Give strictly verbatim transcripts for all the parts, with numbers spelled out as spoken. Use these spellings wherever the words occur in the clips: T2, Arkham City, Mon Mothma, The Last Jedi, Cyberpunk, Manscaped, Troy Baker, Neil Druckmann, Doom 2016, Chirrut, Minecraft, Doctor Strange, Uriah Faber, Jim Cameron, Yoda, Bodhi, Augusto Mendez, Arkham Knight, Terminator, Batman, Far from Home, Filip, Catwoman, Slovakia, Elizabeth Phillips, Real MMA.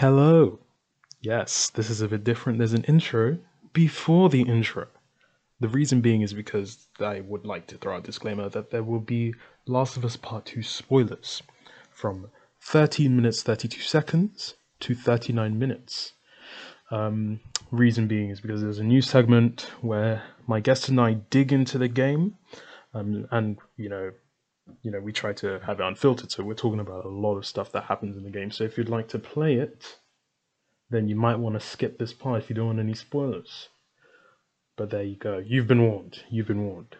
Hello. Yes, this is a bit different. There's an intro before the intro. The reason being is because I would like to throw out a disclaimer that there will be Last of Us Part two spoilers from thirteen minutes thirty-two seconds to thirty-nine minutes. Um, reason being is because there's a new segment where my guest and I dig into the game, um, and you know, you know, we try to have it unfiltered, so we're talking about a lot of stuff that happens in the game. So if you'd like to play it, then you might want to skip this part if you don't want any spoilers. But there you go. You've been warned. You've been warned.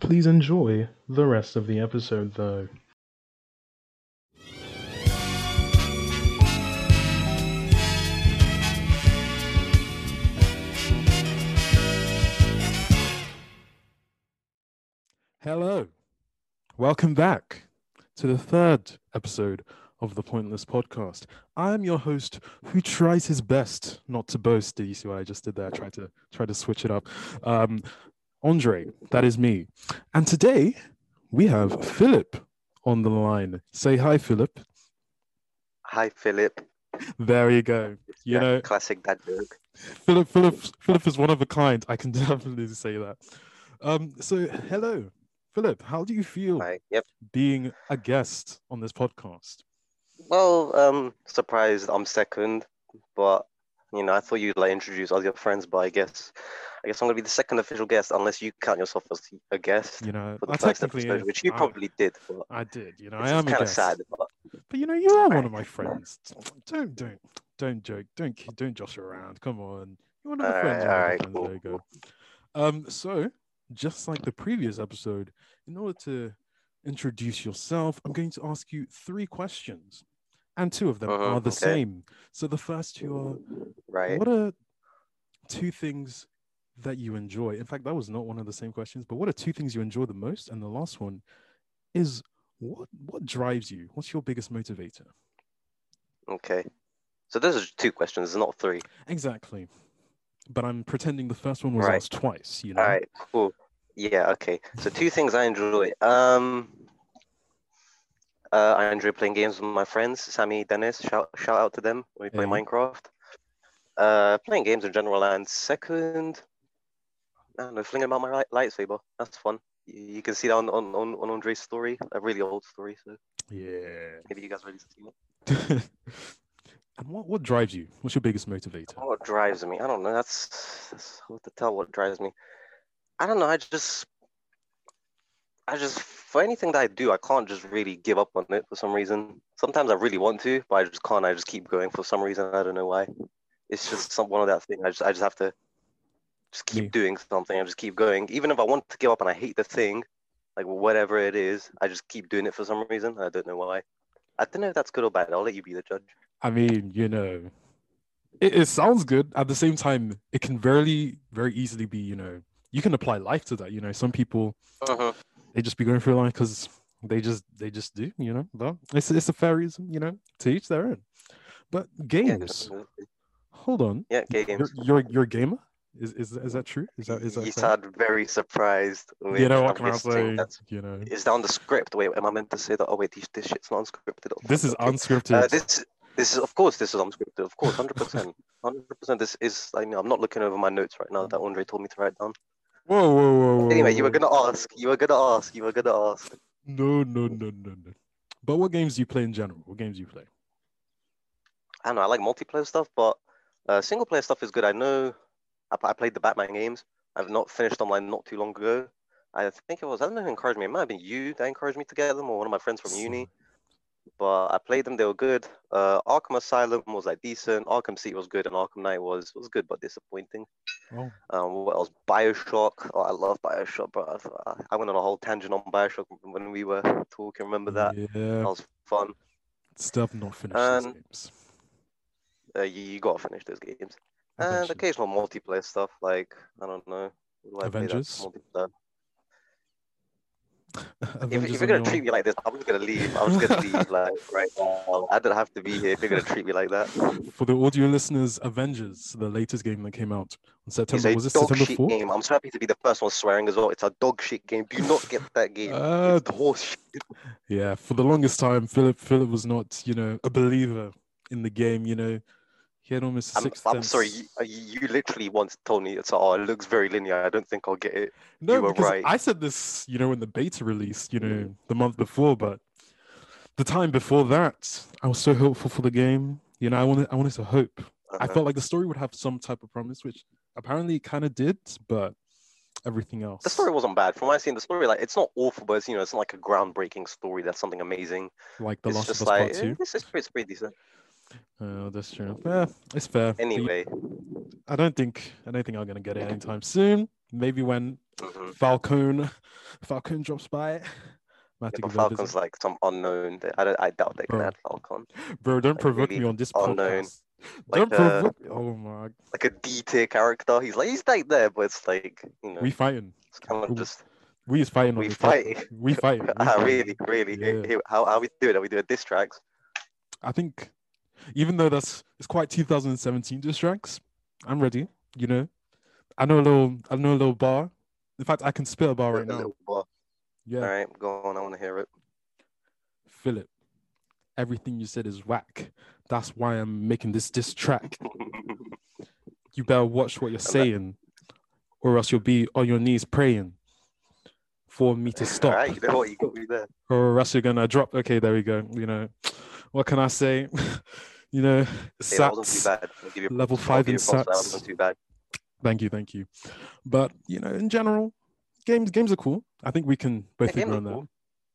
Please enjoy the rest of the episode, though. Hello. Welcome back to the third episode of the Pointless Podcast. I'm your host who tries his best not to boast. Did you see what I just did there? I tried to try to switch it up. Um, Andre, that is me. And today we have Filip on the line. Say hi, Filip. Hi, Filip. There you go. You yeah, know, classic dad joke. Filip, Filip, Filip is one of a kind. I can definitely say that. Um, so hello. Filip, how do you feel Hi, yep. being a guest on this podcast? Well, um, surprised I'm second, but you know, I thought you'd like introduce all your friends, but I guess, I guess I'm gonna be the second official guest, unless you count yourself as a guest. You know, for the I first technically, episode, which you I, probably did. But I did. You know, I am kind of sad, but... but you know, you are one of my friends. Don't, don't, don't joke. Don't, don't josh around. Come on, you're one of my all friends. Right, all right, friends. Cool. There you go. Um, so. Just like the previous episode, in order to introduce yourself, I'm going to ask you three questions, and two of them uh-huh, are the okay. same. So the first two are, right. what are two things that you enjoy? In fact, that was not one of the same questions, but what are two things you enjoy the most? And the last one is, what what drives you? What's your biggest motivator? Okay. So those are two questions, not three. Exactly. But I'm pretending the first one was right. asked twice, you know? All right, cool. Yeah, okay. So two things I enjoy. Um, uh, I enjoy playing games with my friends, Sammy, Dennis, shout, shout out to them. We play yeah. Minecraft. Uh, playing games in general, and second, I don't know, flinging about my lightsaber. That's fun. You can see that on, on, on Andre's story, a really old story. So yeah. Maybe you guys already see it. And what, what drives you? What's your biggest motivator? What drives me? I don't know. That's, that's hard to tell what drives me. I don't know. I just, I just, for anything that I do, I can't just really give up on it for some reason. Sometimes I really want to, but I just can't. I just keep going for some reason. I don't know why. It's just some, one of that thing. I just, I just have to just keep yeah. doing something. I just keep going. Even if I want to give up and I hate the thing, like whatever it is, I just keep doing it for some reason. I don't know why. I don't know if that's good or bad. I'll let you be the judge. I mean, you know, it, it sounds good. At the same time, it can very, very easily be, you know, you can apply life to that. You know, some people, uh-huh. they just be going through life because they just, they just do, you know, but it's, it's a fair reason, you know, to each their own. But games, yeah, hold on. Yeah, games. You're, you're, you're a gamer? Is, is, is that true? Is that, is that you fair? Sound very surprised. You know what? Can I say? You know, it's down the script. Wait, am I meant to say that? Oh, wait, this, this shit's not unscripted. Oh, this is okay. unscripted. Uh, this This is, of course, this is unscripted, of course, one hundred percent. one hundred percent, this is, I mean, I'm not looking over my notes right now that Andre told me to write down. Whoa, whoa, whoa, whoa. Anyway, you were going to ask, you were going to ask, you were going to ask. No, no, no, no, no. But what games do you play in general? What games do you play? I don't know, I like multiplayer stuff, but uh, single player stuff is good. I know I, I played the Batman games. I've not finished online not too long ago. I think it was, I don't know who encouraged me. It might have been you that encouraged me to get them, or one of my friends from uni. But I played them; they were good. Uh, Arkham Asylum was like decent. Arkham City was good, and Arkham Knight was was good but disappointing. Oh. Um, what else? Bioshock. Oh, I love Bioshock, bro. I went on a whole tangent on Bioshock when we were talking. Remember that? Yeah, that was fun. Stuff not finished and, those games. Uh, you, you gotta finish those games. Eventually. And occasional multiplayer stuff like I don't know. Do I Avengers. If, if you're gonna treat me like this, I'm just gonna leave. I'm just gonna leave like right now. I don't have to be here if you're gonna treat me like that. For the audio listeners, Avengers, the latest game that came out on September, was it September fourth? Game. I'm so happy to be the first one swearing as well. It's a dog shit game. Do not get that game. Uh, it's the horse shit. Yeah, for the longest time, Filip Filip was not, you know, a believer in the game, you know. He had almost a sixth I'm, I'm sorry, you, you literally once told me, it's oh, it looks very linear, I don't think I'll get it. No, you were right. I said this, you know, when the beta released, you know, the month before, but the time before that, I was so hopeful for the game. You know, I wanted, I wanted to hope. Uh-huh. I felt like the story would have some type of promise, which apparently it kind of did, but everything else. The story wasn't bad. From what I've seen, the story, like, it's not awful, but it's, you know, it's not like a groundbreaking story. That's something amazing. Like The Last of Us Part two. It's just it's pretty decent. Oh, that's true. Yeah, it's fair. Anyway, I don't think I don't think I'm gonna get it anytime soon. Maybe when mm-hmm. Falcon Falcon drops by. Yeah, but Falcon's like some unknown. I don't. I doubt they bro. can add Falcon. Bro, don't like provoke really me on this unknown. Podcast. Like don't the, provoke. Oh my. Like a D tier character. He's like he's like there, but it's like you know. We fighting. It's kind of just. We is fighting. We fighting. We fighting. Ah, really, really. Yeah. How how we do it? Are we doing diss tracks? I think. Even though that's it's quite two thousand seventeen diss tracks, I'm ready. You know, I know a little, I know a little bar. In fact, I can spit a bar right a now. Bar. Yeah. All right, go on. I want to hear it. Philip, everything you said is whack. That's why I'm making this diss track. You better watch what you're saying, or else you'll be on your knees praying for me to stop. All right, you know what? You got me there. Or else you're gonna drop. Okay, there we go. You know, what can I say? You know, hey, sats, you level five in sats. Thank you, thank you. But you know, in general, games games are cool. I think we can both yeah, agree on that. Cool.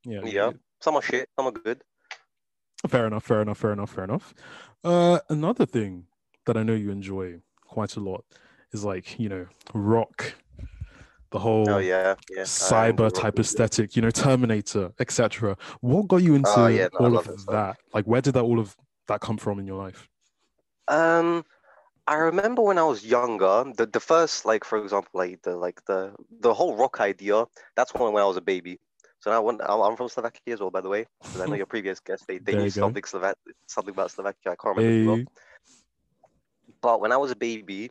Yeah, yeah. Some are shit, some are good. Fair enough, fair enough, fair enough, fair enough. Uh, another thing that I know you enjoy quite a lot is like you know, rock, the whole oh, yeah, yeah. cyber type rock aesthetic. You know, Terminator, et cetera. What got you into oh, yeah, no, all of that? that? Like, where did that all of that come from in your life? Um, I remember when I was younger, the, the first like for example like the like the the whole rock idea. That's when when I was a baby. So now when, I'm from Slovakia as well, by the way. Because I know your previous guests they, they knew something Slovak something about Slovakia. I can't remember. Hey. But when I was a baby,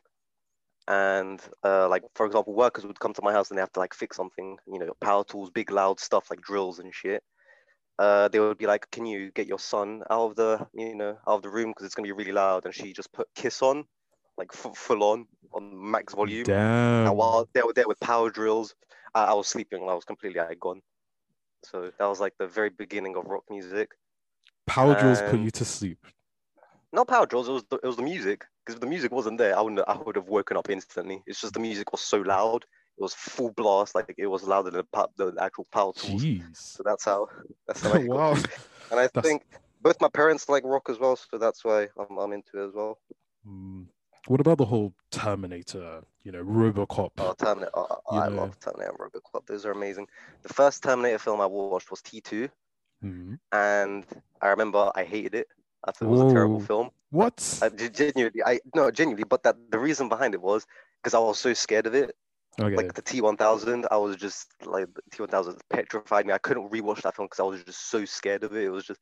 and uh, like for example, workers would come to my house and they have to like fix something. You know, power tools, big loud stuff like drills and shit. Uh, they would be like, "Can you get your son out of the, you know, out of the room because it's gonna be really loud?" And she just put Kiss on, like f- full on, on max volume. Damn. And while they were there with power drills, I, I was sleeping. I was completely like, gone. So that was like the very beginning of rock music. Power and... drills put you to sleep. Not power drills. It was the, it was the music. Because if the music wasn't there, I wouldn't. I would have woken up instantly. It's just the music was so loud. It was full blast, like it was louder than the actual power tools. Jeez. So that's how. That's how. I wow. Got and I that's... think both my parents like rock as well, so that's why I'm, I'm into it as well. Mm. What about the whole Terminator? You know, Robocop. Oh, Terminator! Oh, I know. love Terminator and Robocop. Those are amazing. The first Terminator film I watched was T two, mm-hmm. and I remember I hated it. I thought it was Whoa. a terrible film. What? I, genuinely, I no, genuinely, but that the reason behind it was because I was so scared of it. Okay. Like the T one thousand, I was just like the T one thousand petrified me. I couldn't rewatch that film because I was just so scared of it. It was just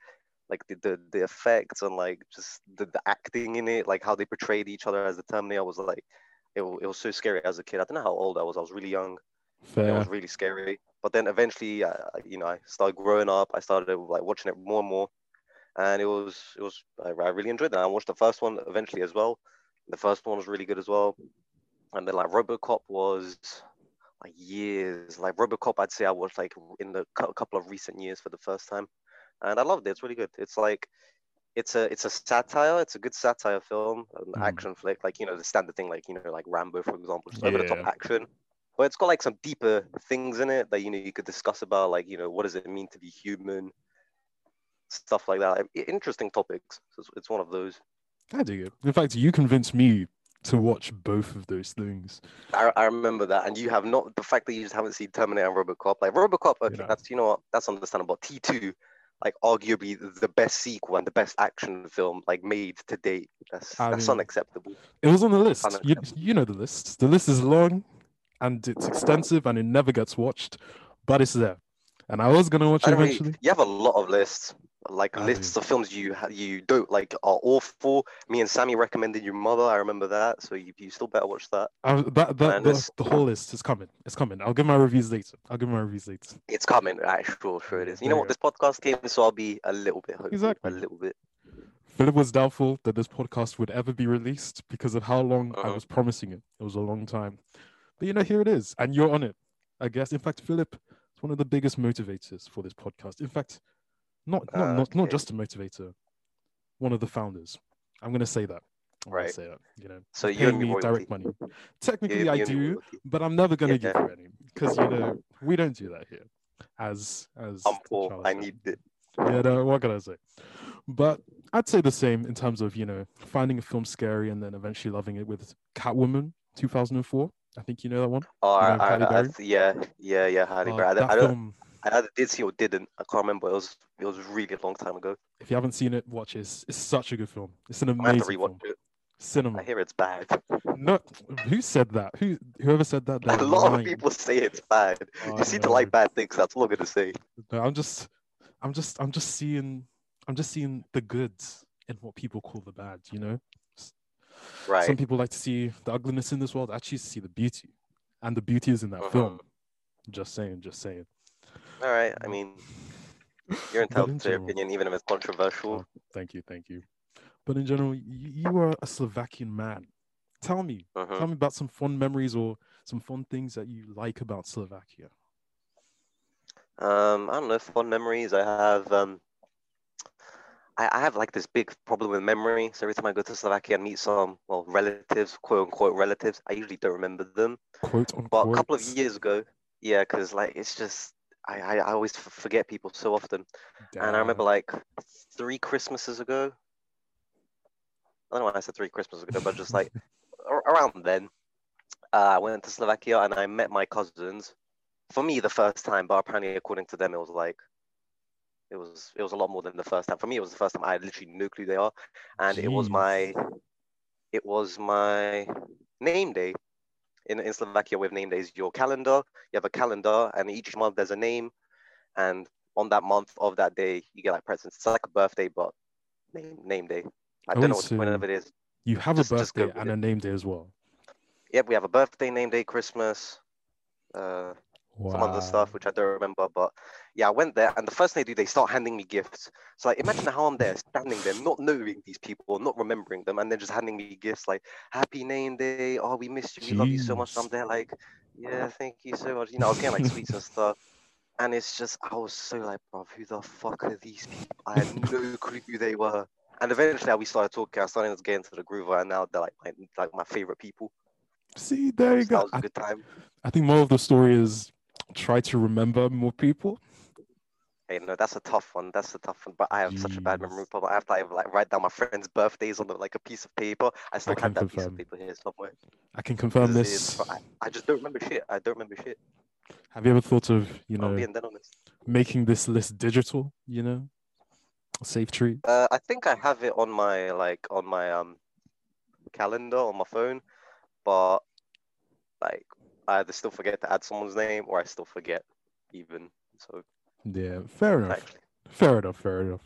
like the the, the effects and like just the, the acting in it, like how they portrayed each other as the Terminator. I was like, it, it was so scary as a kid. I don't know how old I was. I was really young. Fair. It was really scary. But then eventually, uh, you know, I started growing up. I started like watching it more and more, and it was it was I, I really enjoyed that. I watched the first one eventually as well. The first one was really good as well. And then like Robocop was like years, like Robocop I'd say I watched like in the cu- couple of recent years for the first time, and I loved it. It's really good. It's like it's a it's a satire. It's a good satire film, an mm. action flick, like you know the standard thing, like you know like Rambo for example, just over yeah. the top action. But it's got like some deeper things in it that you know you could discuss about, like you know what does it mean to be human, stuff like that. Like, interesting topics. So it's, it's one of those. I dig it. In fact, you convinced me to watch both of those things. I, I remember that, and you have not. The fact that you just haven't seen Terminator and Robocop, like Robocop, okay, yeah. that's you know what, that's understandable. T two, like arguably the best sequel and the best action film like made to date. That's I that's mean, unacceptable. It was on the list. You, you know the list. The list is long, and it's extensive, and it never gets watched, but it's there. And I was gonna watch I it eventually. Mean, you have a lot of lists. Like I lists mean. of films you you don't like are awful. Me and Sammy recommended Your Mother. I remember that, so you, you still better watch that. Uh, that, that the, the whole list is coming. It's coming. I'll give my reviews later. I'll give my reviews later. It's coming. All right, sure, sure it is. You there know you what? Go. This podcast came, so I'll be a little bit hopeful. Exactly. A little bit. Filip was doubtful that this podcast would ever be released because of how long uh-huh. I was promising it. It was a long time. But, you know, here it is. And you're on it, I guess. In fact, Filip is one of the biggest motivators for this podcast. In fact, not not, uh, not, okay. not just a motivator, one of the founders. I'm going to say that. I'm right. Say that, you know, so you and me royalty. Direct money. Technically, you, I you do, but I'm never going to yeah. give you any because, you know, we don't do that here. As as I'm poor. I need it. Yeah, no, what can I say? But I'd say the same in terms of, you know, finding a film scary and then eventually loving it with Catwoman two thousand four. I think you know that one. Oh, you know, I, I, I, yeah, yeah, yeah, Halle Berry. Uh, I, don't, I, don't, film, I either did see or didn't. I can't remember. It was it was really a long time ago. If you haven't seen it, watch it. It's, it's such a good film. It's an amazing I have to rewatch film. It. Cinema. I hear it's bad. No, who said that? Who whoever said that? A lot lying. Of people say it's bad. Oh, you seem to like bad things. That's all I'm gonna say. No, I'm just, I'm just, I'm just seeing, I'm just seeing the goods in what people call the bad. You know, right? Some people like to see the ugliness in this world. I choose to see the beauty, and the beauty is in that uh-huh. film. Just saying, just saying. All right. I mean, you're entitled to your opinion, even if it's controversial. Oh, thank you, thank you. But in general, you are a Slovakian man. Tell me, uh-huh. tell me about some fond memories or some fun things that you like about Slovakia. Um, I don't know, fond memories. I have, um, I, I have like this big problem with memory. So every time I go to Slovakia and meet some, well, relatives, quote unquote relatives, I usually don't remember them. Quote unquote. But a couple of years ago, yeah, because like it's just. I, I, I always forget people so often. Damn. And I remember like three Christmases ago. I don't know why I said three Christmases ago, but just like around then, uh, I went to Slovakia and I met my cousins. For me, the first time, but apparently, according to them, it was like it was it was a lot more than the first time. For me, it was the first time. I had literally no clue they are, and Jeez. it was my it was my name day. In in Slovakia, we have name days. Your calendar, you have a calendar, and each month there's a name, and on that month of that day, you get like presents. It's like a birthday, but name name day. I don't know what the point of it is. You have just, a birthday and it. a name day as well. Yep, we have a birthday, name day, Christmas, uh, wow. some other stuff, which I don't remember. But yeah, I went there, and the first thing they do, they start handing me gifts. So like, imagine how I'm there, standing there, not knowing these people, not remembering them, and they're just handing me gifts like, happy name day, oh, we missed you, Jeez. we love you so much. I'm there like, yeah, thank you so much. You know, I was getting like sweets and stuff. And it's just, I was so like, bro, who the fuck are these people? I had no clue who they were. And eventually, we started talking. I started to get into the groove, and now they're like my, like my favorite people. See, there you so go. That was a I, good time. I think more of the story is try to remember more people. Hey, no, that's a tough one. That's a tough one. But I have Jeez. such a bad memory problem. I have to like, like write down my friends' birthdays on the, like a piece of paper. I still I have that confirm. piece of paper here somewhere. I can confirm this. I, I just don't remember shit. I don't remember shit. Have you ever thought of you know making this list digital? You know. Safe tree. Uh, I think I have it on my like on my um calendar on my phone, but like I either still forget to add someone's name or I still forget even. So yeah, fair enough. Actually. Fair enough. Fair enough.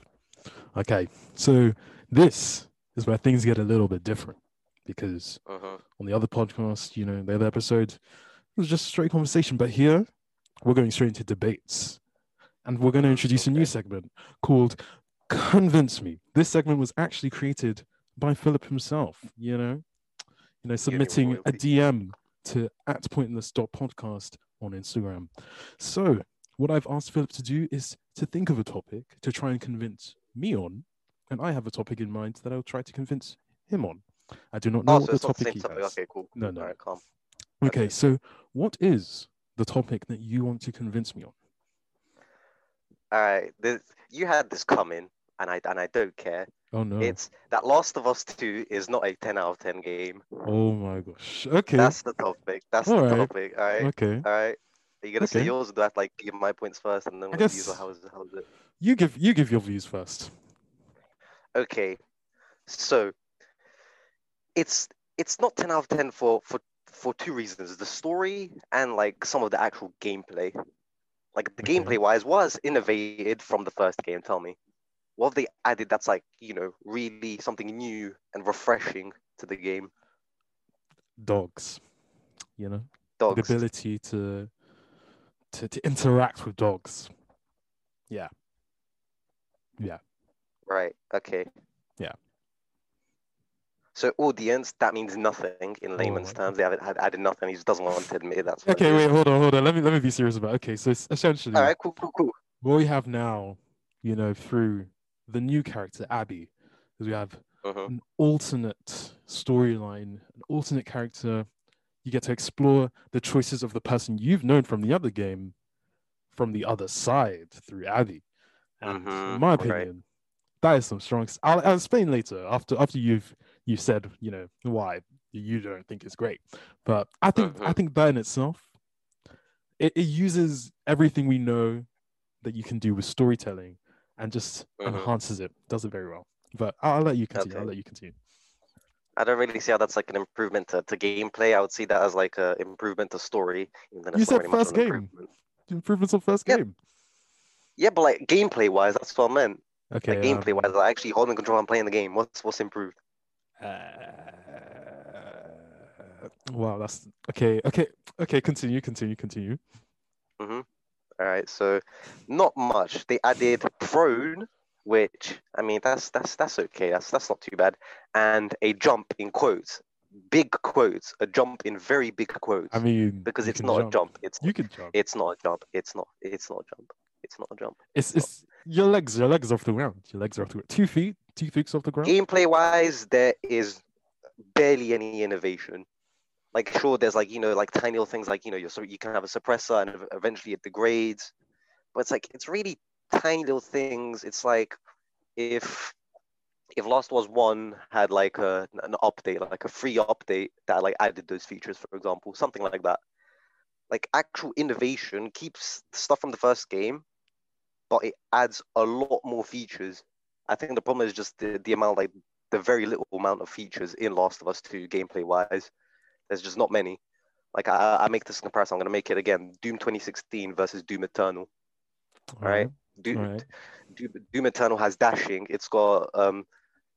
Okay, so this is where things get a little bit different because uh-huh. on the other podcast, you know, the other episode it was just straight conversation, but here we're going straight into debates, and we're going to introduce okay. a new segment called Convince Me. This segment was actually created by Filip himself, you know, you know, submitting a D M to at pointless dot podcast on Instagram. So what I've asked Filip to do is to think of a topic to try and convince me on, and I have a topic in mind that I'll try to convince him on. I do not know oh, what so the topic the he topic. has. Okay, cool. No, no. Right, calm. Okay, okay, so what is the topic that you want to convince me on? All right, this, you had this coming. And I and I don't care. Oh no! It's that Last of Us two is not a ten out of ten game. Oh my gosh! Okay. That's the topic. That's all the right. topic. All right. Okay. All right. Are you gonna okay. say yours? Or do I have to like give my points first and then guess... views? Or how is how is it? You give you give your views first. Okay, so it's it's not ten out of ten for for for two reasons: the story and like some of the actual gameplay. Like the okay. gameplay wise was innovated from the first game. Tell me. What have they added that's like, you know, really something new and refreshing to the game? Dogs, you know? Dogs. The ability to, to to interact with dogs. Yeah. Yeah. Right. Okay. Yeah. So audience, that means nothing in layman's oh. terms. They haven't had added nothing. He just doesn't want to admit it. That's okay. Wait, hold on, hold on. Let me let me be serious about it. Okay, so it's essentially, all right, cool, cool, cool. What we have now, you know, through the new character Abby, is we have uh-huh. an alternate storyline, an alternate character. You get to explore the choices of the person you've known from the other game, from the other side through Abby. And mm-hmm. in my opinion, right. that is some strong. I'll, I'll explain later after after you've you said you know why you don't think it's great, but I think mm-hmm. I think that in itself, it, it uses everything we know that you can do with storytelling and just mm-hmm. enhances it. Does it very well. But I'll, I'll let you continue. Okay. I'll let you continue. I don't really see how that's like an improvement to, to gameplay. I would see that as like an improvement to story. Even you said first game. Improvement. Improvements on first yeah. game. Yeah, but like gameplay-wise, that's what I meant. Okay. Like, yeah. Gameplay-wise, like actually holding control and playing the game. What's what's improved? Uh, wow, that's okay. Okay, okay. Continue, continue, continue. Mm-hmm. All right. So, not much. They added prone, which I mean, that's that's that's okay. That's that's not too bad. And a jump in quotes, big quotes, a jump in very big quotes. I mean, because it's not jump. a jump. It's you can jump. It's not a jump. It's not. It's not a jump. It's not a jump. It's it's your legs. Your legs off the ground. Your legs are off the ground. Two feet. Two feet off the ground. Gameplay wise, there is barely any innovation. Like sure, there's like you know like tiny little things like you know you so you can have a suppressor and eventually it degrades, but it's like it's really tiny little things. It's like if if Last of Us One had like a an update, like a free update that like added those features, for example, something like that. Like actual innovation keeps stuff from the first game, but it adds a lot more features. I think the problem is just the, the amount, like the very little amount of features in Last of Us two gameplay-wise. There's just not many. Like I, I make this comparison. I'm gonna make it again. Doom twenty sixteen versus Doom Eternal. All right. right? Doom, All right. Doom, Doom Eternal has dashing. It's got um,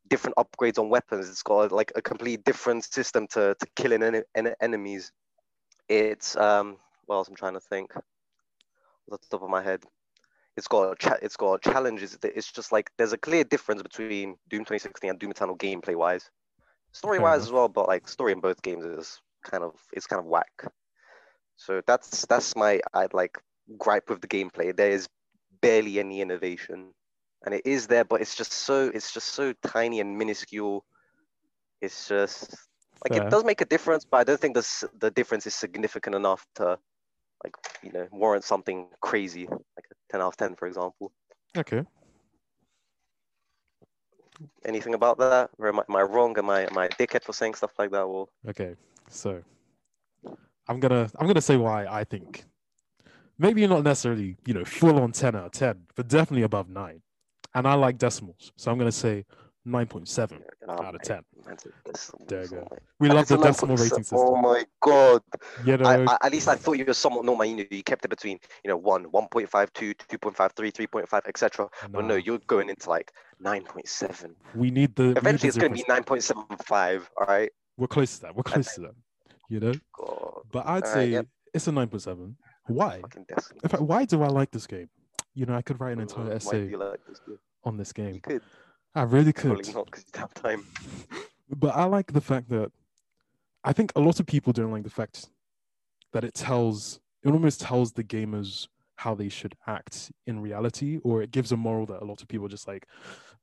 different upgrades on weapons. It's got like a completely different system to to killing en- en- enemies. It's um. What else I'm trying to think? Off the top of my head, it's got cha- it's got challenges. It's just like there's a clear difference between Doom twenty sixteen and Doom Eternal gameplay wise, story wise as well. But like story in both games is kind of it's kind of whack. So that's that's my I'd like gripe with the gameplay. There is barely any innovation, and it is there, but it's just so it's just so tiny and minuscule. It's just like Fair. It does make a difference, but I don't think this the difference is significant enough to. Like, you know, warrant something crazy, like a ten out of ten, for example. Okay. Anything about that? Or am I, am I wrong? Am I am I a dickhead for saying stuff like that? Or... Okay, so I'm gonna I'm gonna say why I think maybe you're not necessarily you know full on ten out of ten, but definitely above nine. And I like decimals, so I'm gonna say nine point seven oh, out of ten. Man, there you go. We love the decimal rating system. Oh my god! You know, I, I, at least I thought you were somewhat normal. You know, you kept it between you know one, one point five two, two point five three, three point five, et cetera. Nah. But no, you're going into like nine point seven. We need the. Eventually, it's going to be nine point seven five. All right. We're close to that. We're close then, to that. You know. God. But I'd all say right, yep. It's a nine point seven. Why? In fact, why do I like this game? You know, I could write an entire why essay do you like this game? On this game. You could. I really could. Probably not because you have time. But I like the fact that I think a lot of people don't like the fact that it tells, it almost tells the gamers how they should act in reality, or it gives a moral that a lot of people are just like,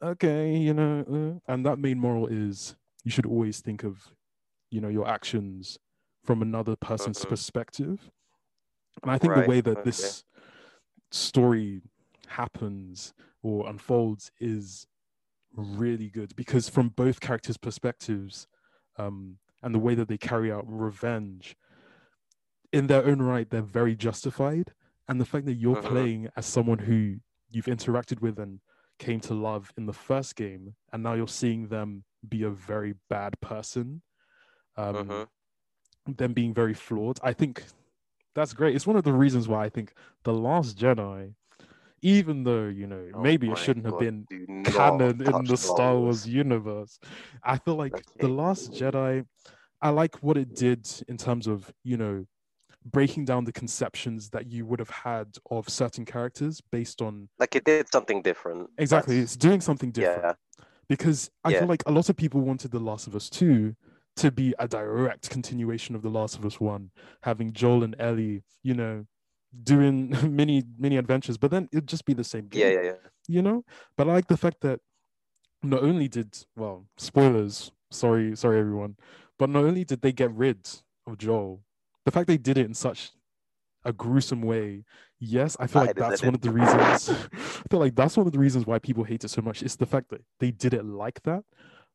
okay, you know, uh, and that main moral is you should always think of, you know, your actions from another person's uh-huh. perspective. And I think right. the way that okay. this story happens or unfolds is really good, because from both characters' perspectives um and the way that they carry out revenge in their own right, they're very justified. And the fact that you're uh-huh. playing as someone who you've interacted with and came to love in the first game, and now you're seeing them be a very bad person, um uh-huh. them being very flawed, I think that's great. It's one of the reasons why I think The Last Jedi, even though, you know, oh maybe it shouldn't God, have been canon in the Star Wars universe, I feel like That's The Last Jedi, I like what it did in terms of, you know, breaking down the conceptions that you would have had of certain characters based on... Like it did something different. Exactly. That's... It's doing something different. Yeah. because I yeah. feel like a lot of people wanted The Last of Us two to be a direct continuation of The Last of Us one, having Joel and Ellie, you know, doing many, many adventures, but then it'd just be the same game, yeah, yeah, yeah. you know? But I like the fact that not only did, well, spoilers, sorry, sorry, everyone, but not only did they get rid of Joel, the fact they did it in such a gruesome way, yes, I feel I like that's one of the reasons, I feel like that's one of the reasons why people hate it so much. It's the fact that they did it like that.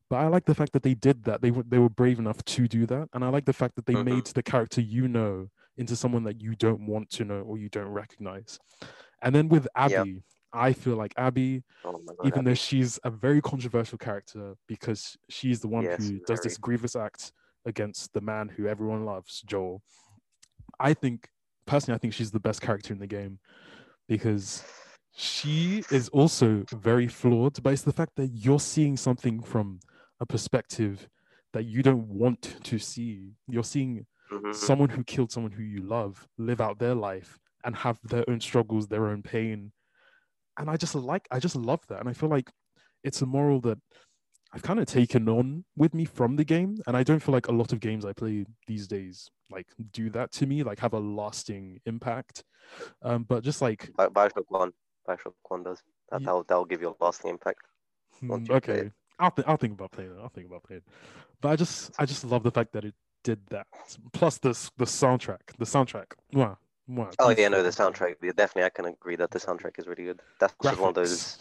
But I like the fact that they did that. They were they were brave enough to do that, and I like the fact that they mm-hmm. made the character you know into someone that you don't want to know or you don't recognize. And then with Abby, yep. I feel like Abby, oh my God, even Abby. though she's a very controversial character because she's the one yes, who very. does this grievous act against the man who everyone loves, Joel. I think personally, I think she's the best character in the game because she is also very flawed. But it's the fact that you're seeing something from a perspective that you don't want to see. You're seeing mm-hmm. someone who killed someone who you love live out their life and have their own struggles, their own pain. And I just like, I just love that. And I feel like it's a moral that I've kind of taken on with me from the game. And I don't feel like a lot of games I play these days like do that to me, like have a lasting impact. Um, but just like... Bioshock one. Bioshock one does. That, yeah. that'll, that'll give you a lasting impact. Okay. I'll, th- I'll think about playing it. I'll think about playing it. But I just I just love the fact that it did that. Plus the the soundtrack. The soundtrack. Wow. wow. Oh yeah, no, the soundtrack. Yeah, definitely, I can agree that the soundtrack is really good. That's graphics. one of those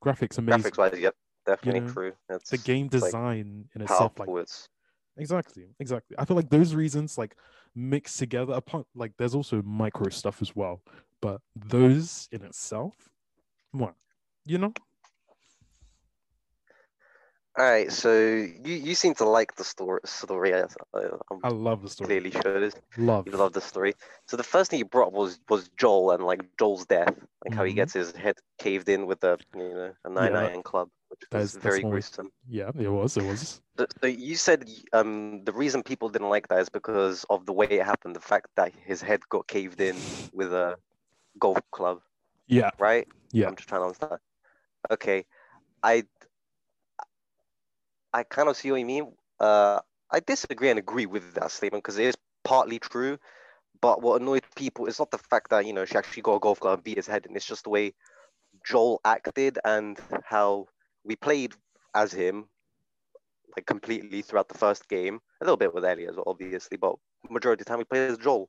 graphics, amazing. Graphics wise, yep, definitely you know, true. It's the game design like in itself, like it's... exactly, exactly. I feel like those reasons like mixed together. Apart, like there's also micro stuff as well, but those in itself, wow, you know. All right, so you, you seem to like the story. story. I, I love the story. Clearly shows. Love. You love the story. So the first thing you brought was was Joel and like Joel's death, like mm-hmm. how he gets his head caved in with a you know a nine iron yeah. club, which that was is, very gruesome. What... Yeah, it was. It was. So, so you said um the reason people didn't like that is because of the way it happened, the fact that his head got caved in with a golf club. Yeah. Right. Yeah. I'm just trying to understand. Okay, I. I kind of see what you mean. Uh, I disagree and agree with that statement because it is partly true. But what annoyed people is not the fact that, you know, she actually got a golf club and beat his head. And it's just the way Joel acted and how we played as him, like completely throughout the first game. A little bit with Ellie as well, obviously, but majority of the time we play as Joel.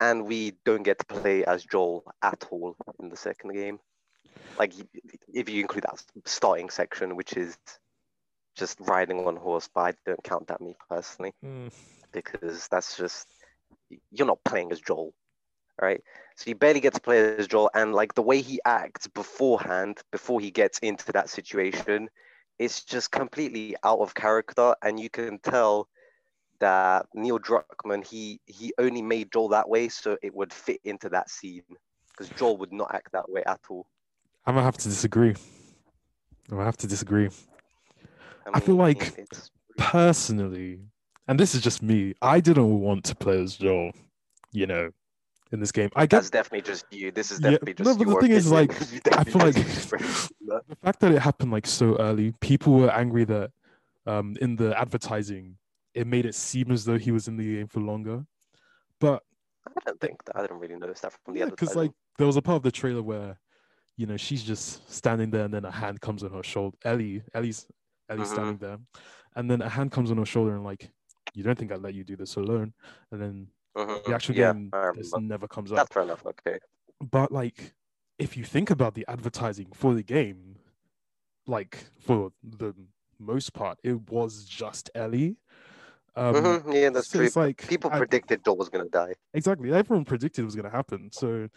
And we don't get to play as Joel at all in the second game. Like, if you include that starting section, which is... just riding on horse, but I don't count that me personally mm. because that's just, you're not playing as Joel, right? So you barely get to play as Joel, and like the way he acts beforehand, before he gets into that situation, it's just completely out of character, and you can tell that Neil Druckmann, he, he only made Joel that way so it would fit into that scene because Joel would not act that way at all. I'm gonna have to disagree. I'm gonna have to disagree. I, mean, I feel like, it's... personally, and this is just me, I didn't want to play as Joel, you know, in this game. I guess... That's definitely just you. This is definitely yeah. just you. No, but the thing is, like, I feel like the fact that it happened, like, so early, people were angry that um, in the advertising, it made it seem as though he was in the game for longer. But... I don't think... That, I didn't really notice that from the yeah, advertising. Because, like, there was a part of the trailer where, you know, she's just standing there and then a hand comes on her shoulder. Ellie, Ellie's... Ellie's mm-hmm. standing there, and then a hand comes on her shoulder and like, you don't think I'd let you do this alone? And then mm-hmm. the actual yeah, game this never comes up. That's fair enough. Okay. But like, if you think about the advertising for the game, like for the most part, it was just Ellie. Um, mm-hmm. Yeah, that's so true. Like, people I, predicted Joel was gonna die. Exactly. Everyone predicted it was gonna happen. So.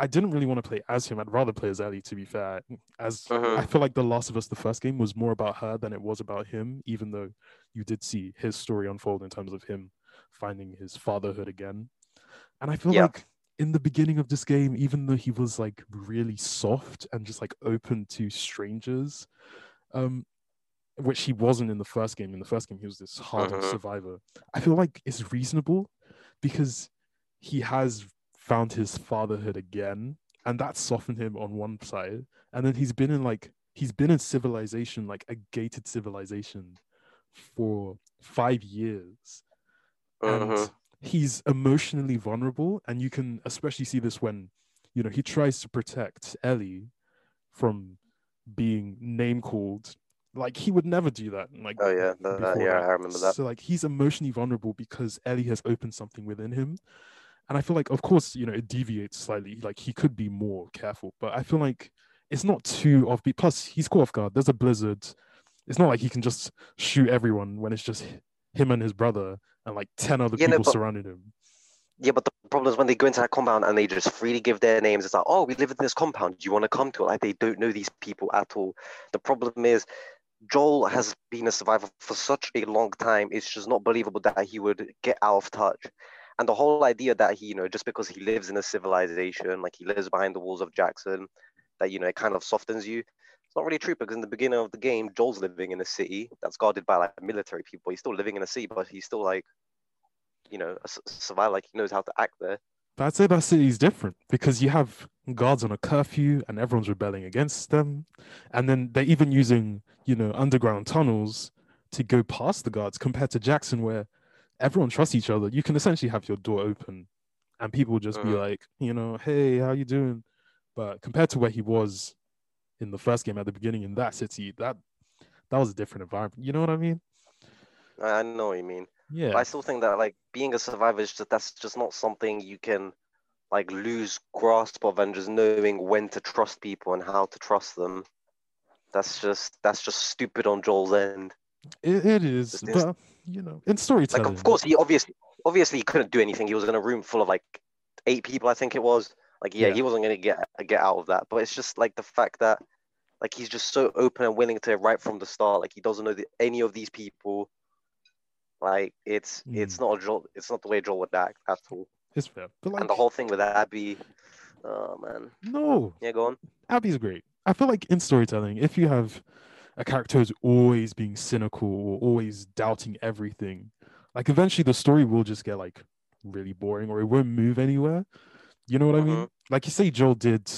I didn't really want to play as him. I'd rather play as Ellie, to be fair. As uh-huh. I feel like The Last of Us, the first game, was more about her than it was about him, even though you did see his story unfold in terms of him finding his fatherhood again. And I feel yeah. like in the beginning of this game, even though he was like really soft and just like open to strangers, um, which he wasn't in the first game. In the first game, he was this hardened uh-huh. survivor. I feel like it's reasonable because he has... found his fatherhood again, and that softened him on one side, and then he's been in like he's been in civilization, like a gated civilization, for five years. Uh-huh. And he's emotionally vulnerable, and you can especially see this when, you know, he tries to protect Ellie from being name-called. Like, he would never do that. Like, oh yeah, that, that, yeah, I remember that. So like, he's emotionally vulnerable because Ellie has opened something within him. And I feel like, of course, you know, it deviates slightly. Like, he could be more careful, but I feel like it's not too offbeat. Plus, he's caught off guard. There's a blizzard. It's not like he can just shoot everyone when it's just him and his brother and like ten other yeah, people no, but, surrounding him. Yeah, but the problem is when they go into that compound and they just freely give their names. It's like, oh, we live in this compound. Do you want to come to it? Like, they don't know these people at all. The problem is, Joel has been a survivor for such a long time. It's just not believable that he would get out of touch. And the whole idea that he, you know, just because he lives in a civilization, like he lives behind the walls of Jackson, that, you know, it kind of softens you. It's not really true, because in the beginning of the game, Joel's living in a city that's guarded by like military people. He's still living in a city, but he's still like, you know, a survivor. Like, he knows how to act there. But I'd say that city's different, because you have guards on a curfew and everyone's rebelling against them. And then they're even using, you know, underground tunnels to go past the guards, compared to Jackson, where everyone trusts each other. You can essentially have your door open and people just mm-hmm. be like, you know, hey, how you doing? But compared to where he was in the first game at the beginning in that city, that that was a different environment. You know what I mean? I know what you mean. Yeah. But I still think that, like, being a survivor, is just, that's just not something you can, like, lose grasp of, and just knowing when to trust people and how to trust them. That's just, that's just stupid on Joel's end. It, it is, in, but, you know, in storytelling. Like, of course, he obviously, obviously he couldn't do anything. He was in a room full of, like, eight people, I think it was. Like, yeah, yeah. he wasn't going to get get out of that. But it's just, like, the fact that, like, he's just so open and willing to, right from the start. Like, he doesn't know the, any of these people. Like, it's mm. it's not a Joel, it's not the way Joel would act at all. It's fair. But like, and the whole thing with Abby, oh, man. No. Yeah, go on. Abby's great. I feel like in storytelling, if you have a character who's always being cynical or always doubting everything, like, eventually the story will just get, like, really boring, or it won't move anywhere. You know what mm-hmm. I mean? Like, you say Joel did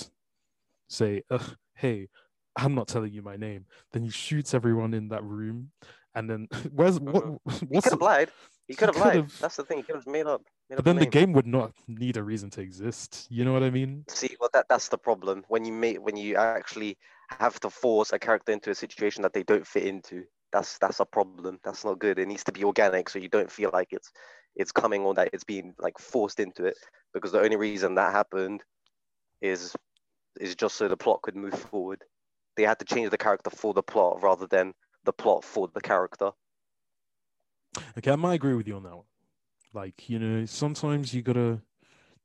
say, ugh, hey, I'm not telling you my name. Then he shoots everyone in that room. And then, where's what? What's he could have lied. He could have lied. Have, That's the thing. He could have made up. Made but up then the game would not need a reason to exist. You know what I mean? See, well, that that's the problem. When you make, when you actually have to force a character into a situation that they don't fit into, that's that's a problem. That's not good. It needs to be organic, so you don't feel like it's it's coming, or that it's being, like, forced into it. Because the only reason that happened is is just so the plot could move forward. They had to change the character for the plot, rather than the plot for the character. Okay, I might agree with you on that one. Like, you know, sometimes you gotta,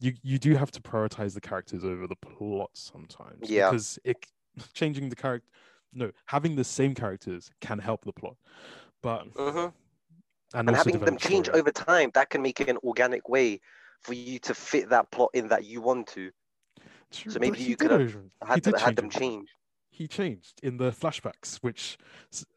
you you do have to prioritize the characters over the plot sometimes. Yeah. Because it changing the character, no, having the same characters can help the plot, but mm-hmm. and, and having them change over time, that can make it an organic way for you to fit that plot in that you want to. True, so maybe you could have had, them, had them change. He changed in the flashbacks, which,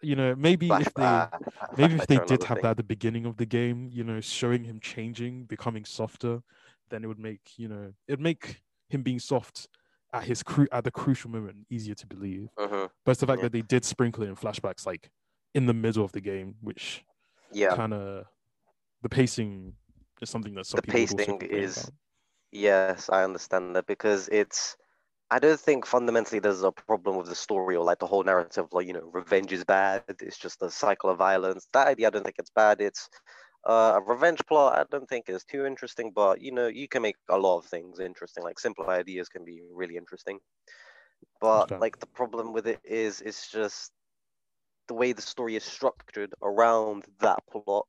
you know, maybe Flashback. if they maybe if they did have thing. that at the beginning of the game, you know, showing him changing, becoming softer, then it would make, you know, it'd make him being soft at his cru at the crucial moment easier to believe. Uh-huh. But it's the fact yeah. that they did sprinkle it in flashbacks, like, in the middle of the game, which yeah, kind of the pacing is something that some the people pacing is. About. Yes, I understand that, because it's. I don't think fundamentally there's a problem with the story, or like the whole narrative, like, you know, revenge is bad. It's just a cycle of violence. That idea, I don't think it's bad. It's uh, a revenge plot. I don't think is too interesting, but, you know, you can make a lot of things interesting. Like, simple ideas can be really interesting. But okay. like the problem with it is, it's just the way the story is structured around that plot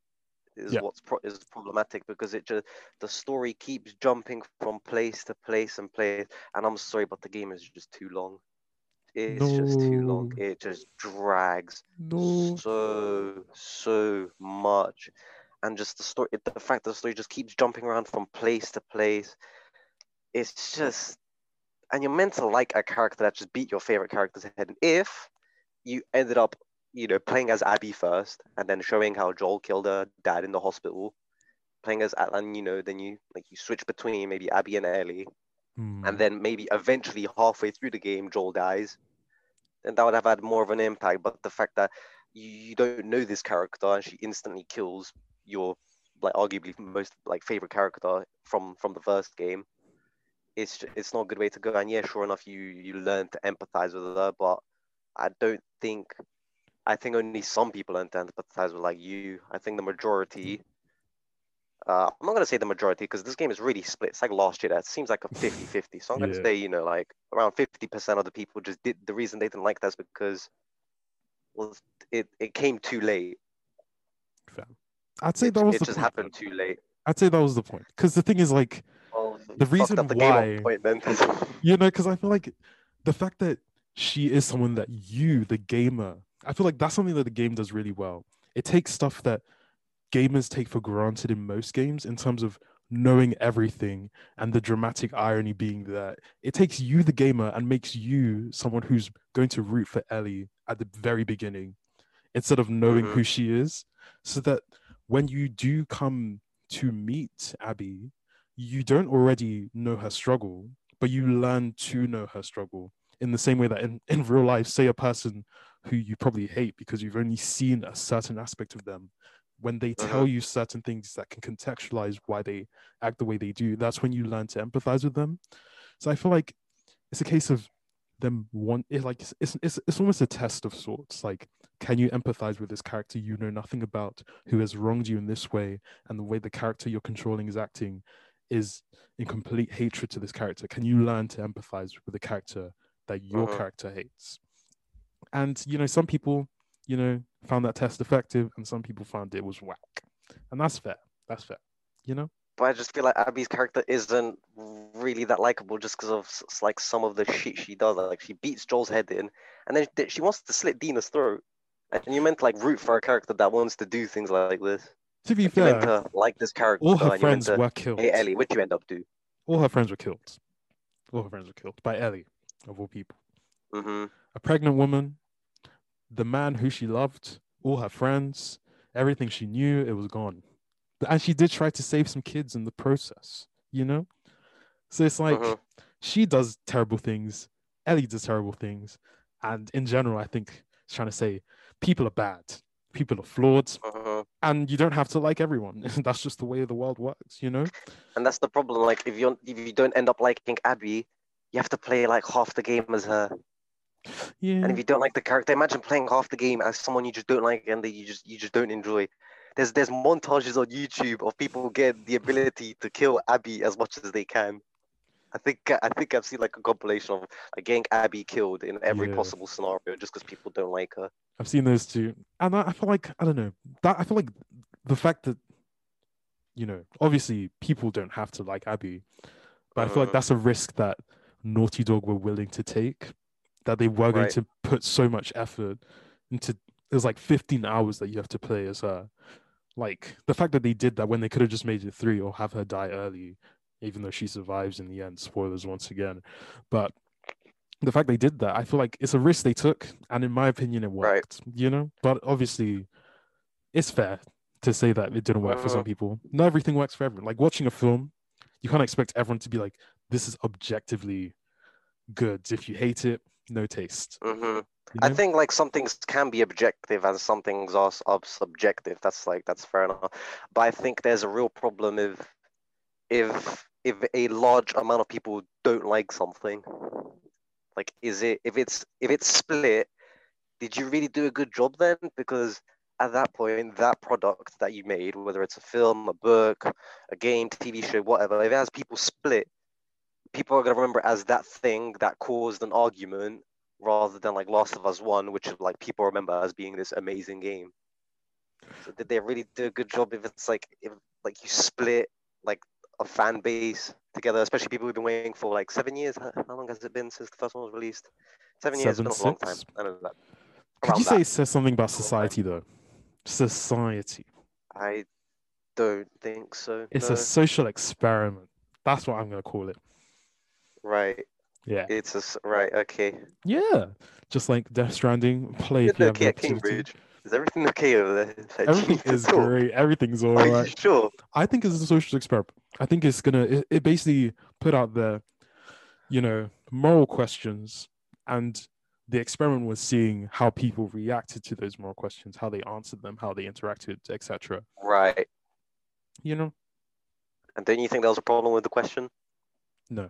is yeah. what's pro- is problematic, because it just the story keeps jumping from place to place and place. And I'm sorry, but the game is just too long. It's no. just too long. It just drags no. so so much, and just the story. The fact that the story just keeps jumping around from place to place. It's just, and you're meant to like a character that just beat your favorite character's head. And if you ended up, you know, playing as Abby first, and then showing how Joel killed her dad in the hospital, playing as Atlan, you know, then you like you switch between maybe Abby and Ellie, mm. and then maybe eventually halfway through the game Joel dies, and that would have had more of an impact. But the fact that you don't know this character and she instantly kills your like arguably most like favorite character from from the first game, it's it's not a good way to go. And yeah, sure enough, you you learn to empathize with her, but I don't think I think only some people learn to empathize with like you. I think the majority. Uh, I'm not going to say the majority because this game is really split. It's like Last Jedi. It seems like a fifty-fifty. So I'm going to yeah. say, you know, like around fifty percent of the people just did, the reason they didn't like that's because well, it, it came too late. I'd say that was it, the It just point. happened too late. I'd say that was the point. Because the thing is like, well, the reason the why, point, you know, because I feel like the fact that she is someone that you, the gamer, I feel like that's something that the game does really well. It takes stuff that gamers take for granted in most games in terms of knowing everything and the dramatic irony being that it takes you, the gamer, and makes you someone who's going to root for Ellie at the very beginning instead of knowing mm-hmm. who she is, so that when you do come to meet Abby, you don't already know her struggle, but you learn to know her struggle in the same way that in, in real life, say a person who you probably hate because you've only seen a certain aspect of them, when they tell uh-huh. you certain things that can contextualize why they act the way they do, that's when you learn to empathize with them. So I feel like it's a case of them want it, like it's, it's it's almost a test of sorts. Like, can you empathize with this character you know nothing about, who has wronged you in this way, and the way the character you're controlling is acting is in complete hatred to this character? Can you learn to empathize with the character that your uh-huh. character hates? And, you know, some people, you know, found that test effective, and some people found it was whack, and that's fair. That's fair, you know. But I just feel like Abby's character isn't really that likable just because of like some of the shit she does. Like, she beats Joel's head in, and then she wants to slit Dina's throat. And you meant to, like, root for a character that wants to do things like this. To be like, fair, you meant to like this character. All her friends to, were killed. Hey Ellie, what'd you end up do? All her friends were killed. All her friends were killed by Ellie, of all people. Mm-hmm. A pregnant woman, the man who she loved, all her friends, everything she knew, it was gone. And she did try to save some kids in the process, you know? So it's like, uh-huh. she does terrible things, Ellie does terrible things, and in general, I think it's trying to say, people are bad, people are flawed, uh-huh. and you don't have to like everyone. That's just the way the world works, you know? And that's the problem. Like, if you if you don't end up liking Abby, you have to play like half the game as her. Yeah. And if you don't like the character, imagine playing half the game as someone you just don't like and that you just you just don't enjoy. There's there's montages on YouTube of people get the ability to kill Abby as much as they can. I think I think I've seen like a compilation of like getting Abby killed in every yeah. possible scenario just because people don't like her. I've seen those too, and I, I feel like I don't know. That I feel like the fact that, you know, obviously people don't have to like Abby, but I feel uh-huh. like that's a risk that Naughty Dog were willing to take. That they were going right. to put so much effort into. There's like fifteen hours that you have to play as her. Like, the fact that they did that when they could have just made it three or have her die early, even though she survives in the end. Spoilers once again. But the fact they did that, I feel like it's a risk they took, and in my opinion, it worked. Right. You know, but obviously, it's fair to say that it didn't work uh, for some people. Not everything works for everyone. Like, watching a film, you can't expect everyone to be like, "This is objectively good." If you hate it, no taste. Mm-hmm. You know? I think like some things can be objective and some things are subjective. That's like that's fair enough. But I think there's a real problem if if if a large amount of people don't like something. Like, is it if it's if it's split, did you really do a good job then? Because at that point, that product that you made, whether it's a film, a book, a game, T V show, whatever, if it has people split, people are going to remember as that thing that caused an argument rather than like Last of Us one, which like people remember as being this amazing game. So did they really do a good job if it's like, if like you split like a fan base together, especially people who've been waiting for like seven years? How long has it been since the first one was released? Seven, seven years has been six? a long time. I don't know that. Could you that. say it says something about society though? Society. I don't think so. It's no. a social experiment. That's what I'm going to call it. Right. Yeah. It's a, right. Okay. Yeah. Just like Death Stranding, play. If you have okay Cambridge. Is everything okay over there? Like, everything is talk. great. Everything's all Are right. You sure. I think it's a social experiment. I think it's gonna. It, it basically put out the, you know, moral questions and the experiment was seeing how people reacted to those moral questions, how they answered them, how they interacted, et cetera. Right. You know? And don't you think there was a problem with the question? No.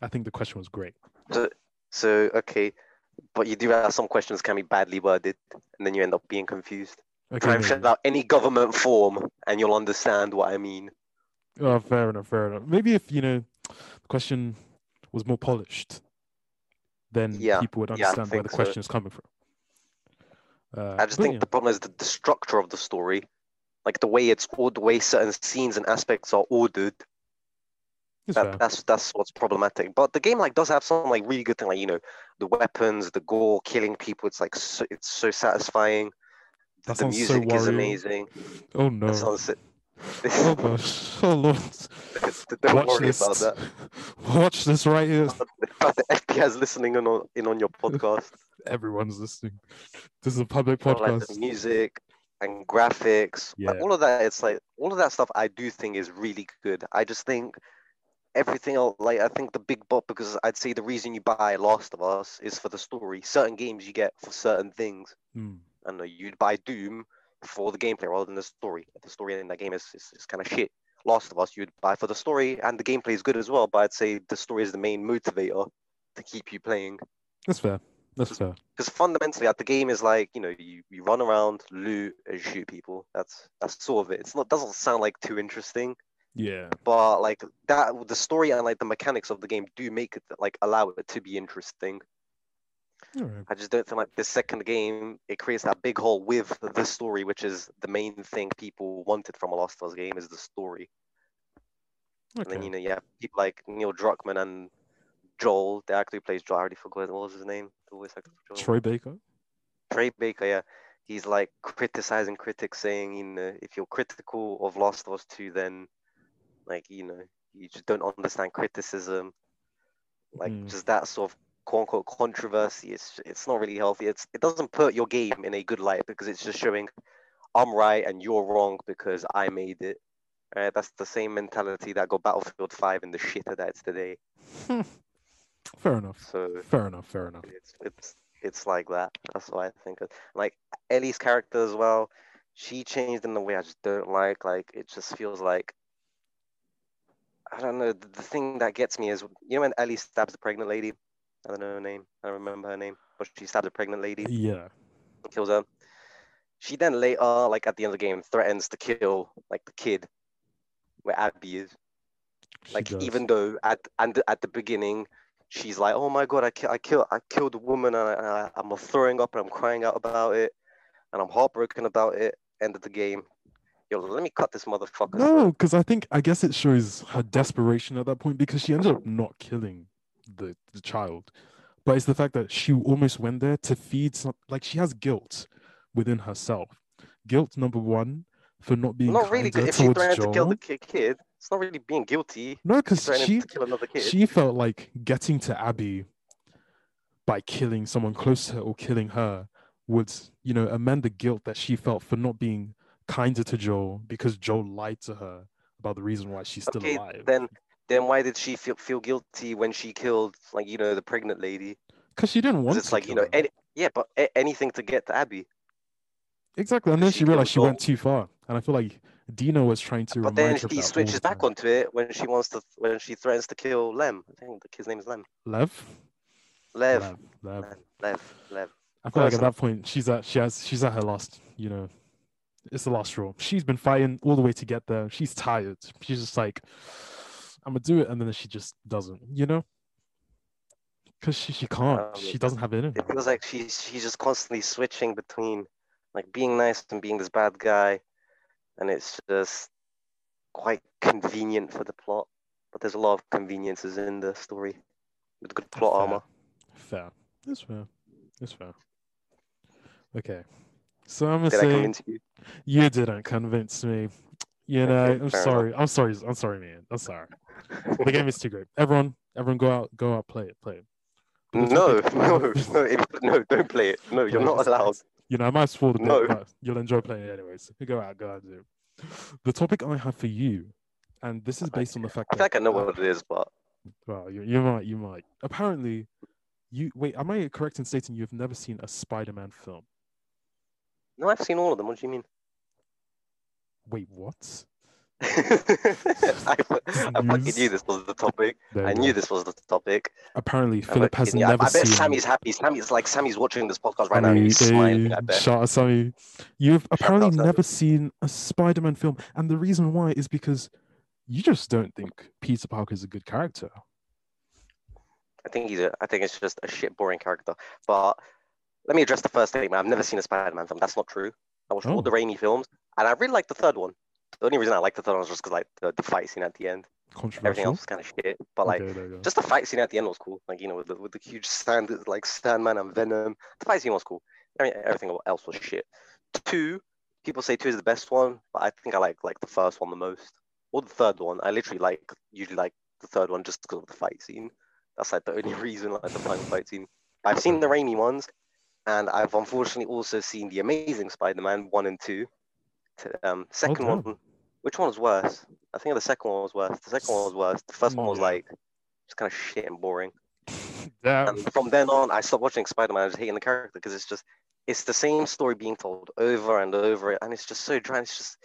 I think the question was great. So, so okay. But you do have some questions can be badly worded, and then you end up being confused. Okay, Try and shut out any government form, and you'll understand what I mean. Oh, fair enough, fair enough. Maybe if, you know, the question was more polished, then yeah, people would understand yeah, where the so. question is coming from. Uh, I just think yeah. the problem is the, the structure of the story, like the way it's all the way certain scenes and aspects are ordered. That, that's that's what's problematic. But the game like does have some like really good thing, like, you know, the weapons, the gore, killing people. It's like so, it's so satisfying. That the music so is amazing. Oh no! That sounds, oh gosh! Oh lord! Don't Watch worry this. about that. Watch this right here. The F B I's listening in on, in on your podcast. Everyone's listening. This is a public podcast. Like the music and graphics, yeah. like, all of that. It's like all of that stuff. I do think is really good. I just think. Everything else, like, I think the big bop, because I'd say the reason you buy Last of Us is for the story. Certain games you get for certain things. Mm. I don't know, you'd buy Doom for the gameplay rather than the story. The story in that game is, is, is kind of shit. Last of Us, you'd buy for the story, and the gameplay is good as well, but I'd say the story is the main motivator to keep you playing. That's fair. That's fair. Because fundamentally, like, the game is like, you know, you, you run around, loot, and shoot people. That's that's sort of it. It's not doesn't sound like too interesting. Yeah, but like that, the story and like the mechanics of the game do make it like allow it to be interesting. Right. I just don't think like the second game it creates that big hole with the story, which is the main thing people wanted from a Last of Us game is the story. Okay. And then you know you have people like Neil Druckmann and Joel. They actually plays Joel. I already forgot what was his name. The voice actor for Joel. Troy Baker. Troy Baker, yeah. He's like criticizing critics, saying you know if you're critical of Last of Us two, then Like, you know, you just don't understand criticism. Like, mm. just that sort of quote-unquote controversy. It's it's not really healthy. It's It doesn't put your game in a good light because it's just showing I'm right and you're wrong because I made it. Right? That's the same mentality that got Battlefield five in the shitter that it's today. Fair enough. So Fair enough, fair enough. It's, it's, it's like that. That's what I think. Like, Ellie's character as well, she changed in the way I just don't like. Like, it just feels like I don't know, the thing that gets me is, you know when Ellie stabs the pregnant lady? I don't know her name. I don't remember her name. But she stabs a pregnant lady. Yeah. Kills her. She then later, like at the end of the game, threatens to kill, like, the kid where Abby is. She like, does. Even though at and at the beginning, she's like, oh my God, I, ki- I, kill- I killed a woman and, I, and I, I'm throwing up and I'm crying out about it and I'm heartbroken about it. End of the game. Yo, let me cut this motherfucker. No, because I think, I guess it shows her desperation at that point because she ended up not killing the, the child. But it's the fact that she almost went there to feed some, like she has guilt within herself. Guilt, number one, for not being Not really, if she threatened Joel. to kill the kid, it's not really being guilty. No, because she, she felt like getting to Abby by killing someone close to her or killing her would, you know, amend the guilt that she felt for not being kinder to Joel because Joel lied to her about the reason why she's still okay, alive. Then, then why did she feel feel guilty when she killed, like you know, the pregnant lady? Because she didn't want. It's to like you know, any, yeah, but a- anything to get to Abby. Exactly, and then she, she realized she Joel. went too far, and I feel like Dino was trying to. But remind then she switches back onto it when she wants to, when she threatens to kill Lem. I think the kid's name is Lem. Lev. Lev. Lev. Lev. Lev. Lev. Lev. I feel like at that point she's at she has she's at her last, you know. It's the last straw. She's been fighting all the way to get there. She's tired. She's just like, I'm going to do it. And then she just doesn't, you know? Because she, she can't. Um, she doesn't have it in her. It feels like she's, she's just constantly switching between like being nice and being this bad guy. And it's just quite convenient for the plot. But there's a lot of conveniences in the story with good plot fair. armor. Fair. That's fair. That's fair. Okay. So I'm gonna did say I convince you? You didn't convince me. You know, okay, I'm sorry. Enough. I'm sorry. I'm sorry, man. I'm sorry. The game is too great. Everyone, everyone, go out, go out, play it, play it. No, no, no, it, no, don't play it. No, you're not allowed. You know, I might spoil the bit, no. but you'll enjoy playing it anyways. Go out, go out, do it. The topic I have for you, and this is based on the fact that I think I know what it is, but well, you, you might, you might. Apparently, you wait, am I correct in stating you've never seen a Spider-Man film? No, I've seen all of them. What do you mean? Wait, what? I, I fucking knew this was the topic. There I knew was. this was the topic. Apparently, Philip has never I, I seen. I bet Sammy's happy. Sammy's like Sammy's watching this podcast right Sammy, now. He's smiling. Uh, I bet. Shout out, Sammy. You've apparently out, never seen a Spider-Man film, and the reason why is because you just don't think Peter Parker is a good character. I think he's. A, I think it's just a shit, boring character. But let me address the first statement. I've never seen a Spider-Man film. That's not true. I watched oh. all the Raimi films, and I really like the third one. The only reason I liked the third one was just because like the, the fight scene at the end. Everything else was kind of shit, but like okay, just the fight scene at the end was cool. Like you know, with the, with the huge sand, like Sandman and Venom. The fight scene was cool. I mean, everything else was shit. Two, people say two is the best one, but I think I like like the first one the most, or the third one. I literally like usually like the third one just because of the fight scene. That's like the only reason I like the final fight scene. I've seen the Raimi ones, and I've unfortunately also seen the Amazing Spider-Man one and two. Um, second okay. one, which one was worse? I think the second one was worse. The second one was worse. The first one was like just kind of shit and boring. Damn. And from then on, I stopped watching Spider-Man. I was hating the character because it's just it's the same story being told over and over, and it's just so dry. It's just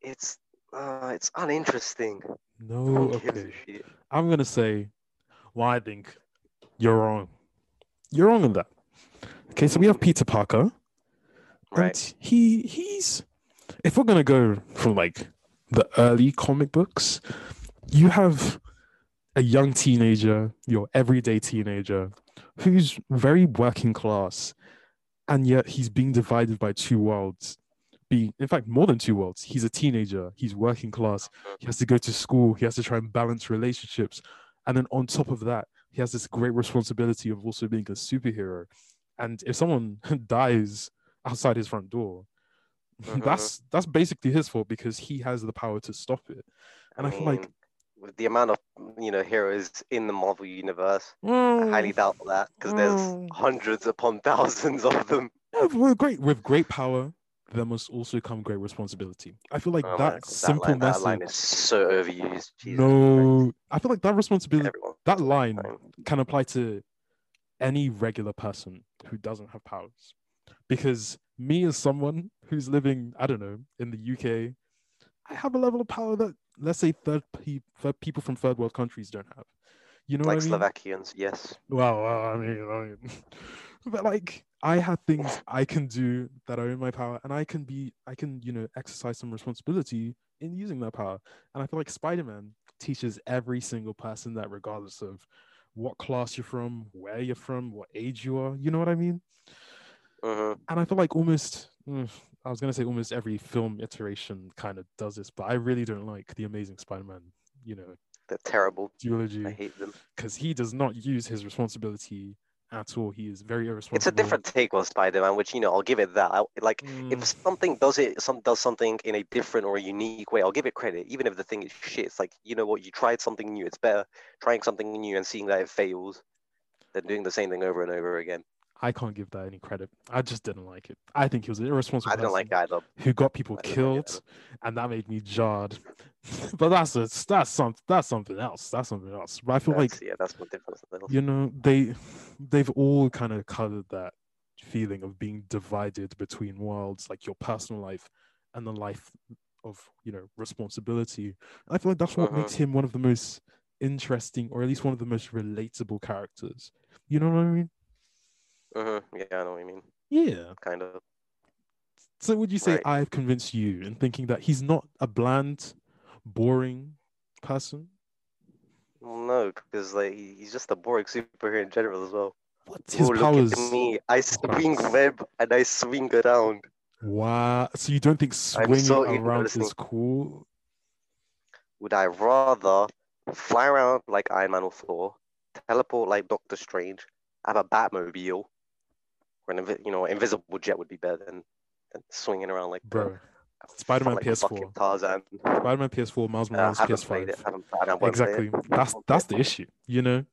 it's uh, it's uninteresting. No, okay. I'm gonna say why well, I think you're wrong. You're wrong in that. Okay, so we have Peter Parker, right? And he he's. If we're gonna go from like the early comic books, you have a young teenager, your everyday teenager, who's very working class, and yet he's being divided by two worlds. Being, in fact, more than two worlds. He's a teenager. He's working class. He has to go to school. He has to try and balance relationships, and then on top of that, he has this great responsibility of also being a superhero. And if someone dies outside his front door. Mm-hmm. That's that's basically his fault because he has the power to stop it, and I, I mean, feel like with the amount of you know heroes in the Marvel universe, mm. I highly doubt that because mm. there's hundreds upon thousands of them. Yeah, with great with great power, there must also come great responsibility. I feel like oh that God, simple that line, message. That line is so overused. Jesus no, Christ. I feel like that responsibility, Everyone. that line can apply to any regular person who doesn't have powers, because. Me as someone who's living, I don't know, in the U K, I have a level of power that, let's say, third, pe- third people from third world countries don't have. You know, like what I mean? Slovakians, yes. Well, well I mean, I mean, but like, I have things I can do that are in my power, and I can be, I can, you know, exercise some responsibility in using that power. And I feel like Spider-Man teaches every single person that, regardless of what class you're from, where you're from, what age you are, you know what I mean? Uh-huh. And I feel like almost, mm, I was going to say almost every film iteration kind of does this, but I really don't like the Amazing Spider-Man, you know. They're terrible. Duology. I hate them. Because he does not use his responsibility at all. He is very irresponsible. It's a different take on Spider-Man, which, you know, I'll give it that. I, like, mm. if something does it, some does something in a different or a unique way, I'll give it credit, even if the thing is shit. It's like, you know what, you tried something new. It's better trying something new and seeing that it fails than doing the same thing over and over again. I can't give that any credit. I just didn't like it. I think he was an irresponsible I person like either. who got people killed, like and that made me jarred. But that's a, that's some that's something else. That's something else. But I feel that's, like yeah, that's what difference. You know, they they've all kind of colored that feeling of being divided between worlds, like your personal life and the life of you know responsibility. And I feel like that's what uh-huh. makes him one of the most interesting, or at least one of the most relatable characters. You know what I mean? Uh-huh. Yeah, I know what you mean. Yeah. Kind of. So would you say right. I've convinced you in thinking that he's not a bland, boring person? No, because like he's just a boring superhero in general as well. What's his Ooh, powers? Look at me. I swing powers. web and I swing around. Wow. So you don't think swinging so around is cool? Would I rather fly around like Iron Man or Thor, teleport like Doctor Strange, have a Batmobile, or an you know invisible jet would be better than, than swinging around like bro. Spider-Man like P S four, Tarzan. Spider-Man P S four, Miles Morales uh, P S five. Exactly, that's that's the issue. You know,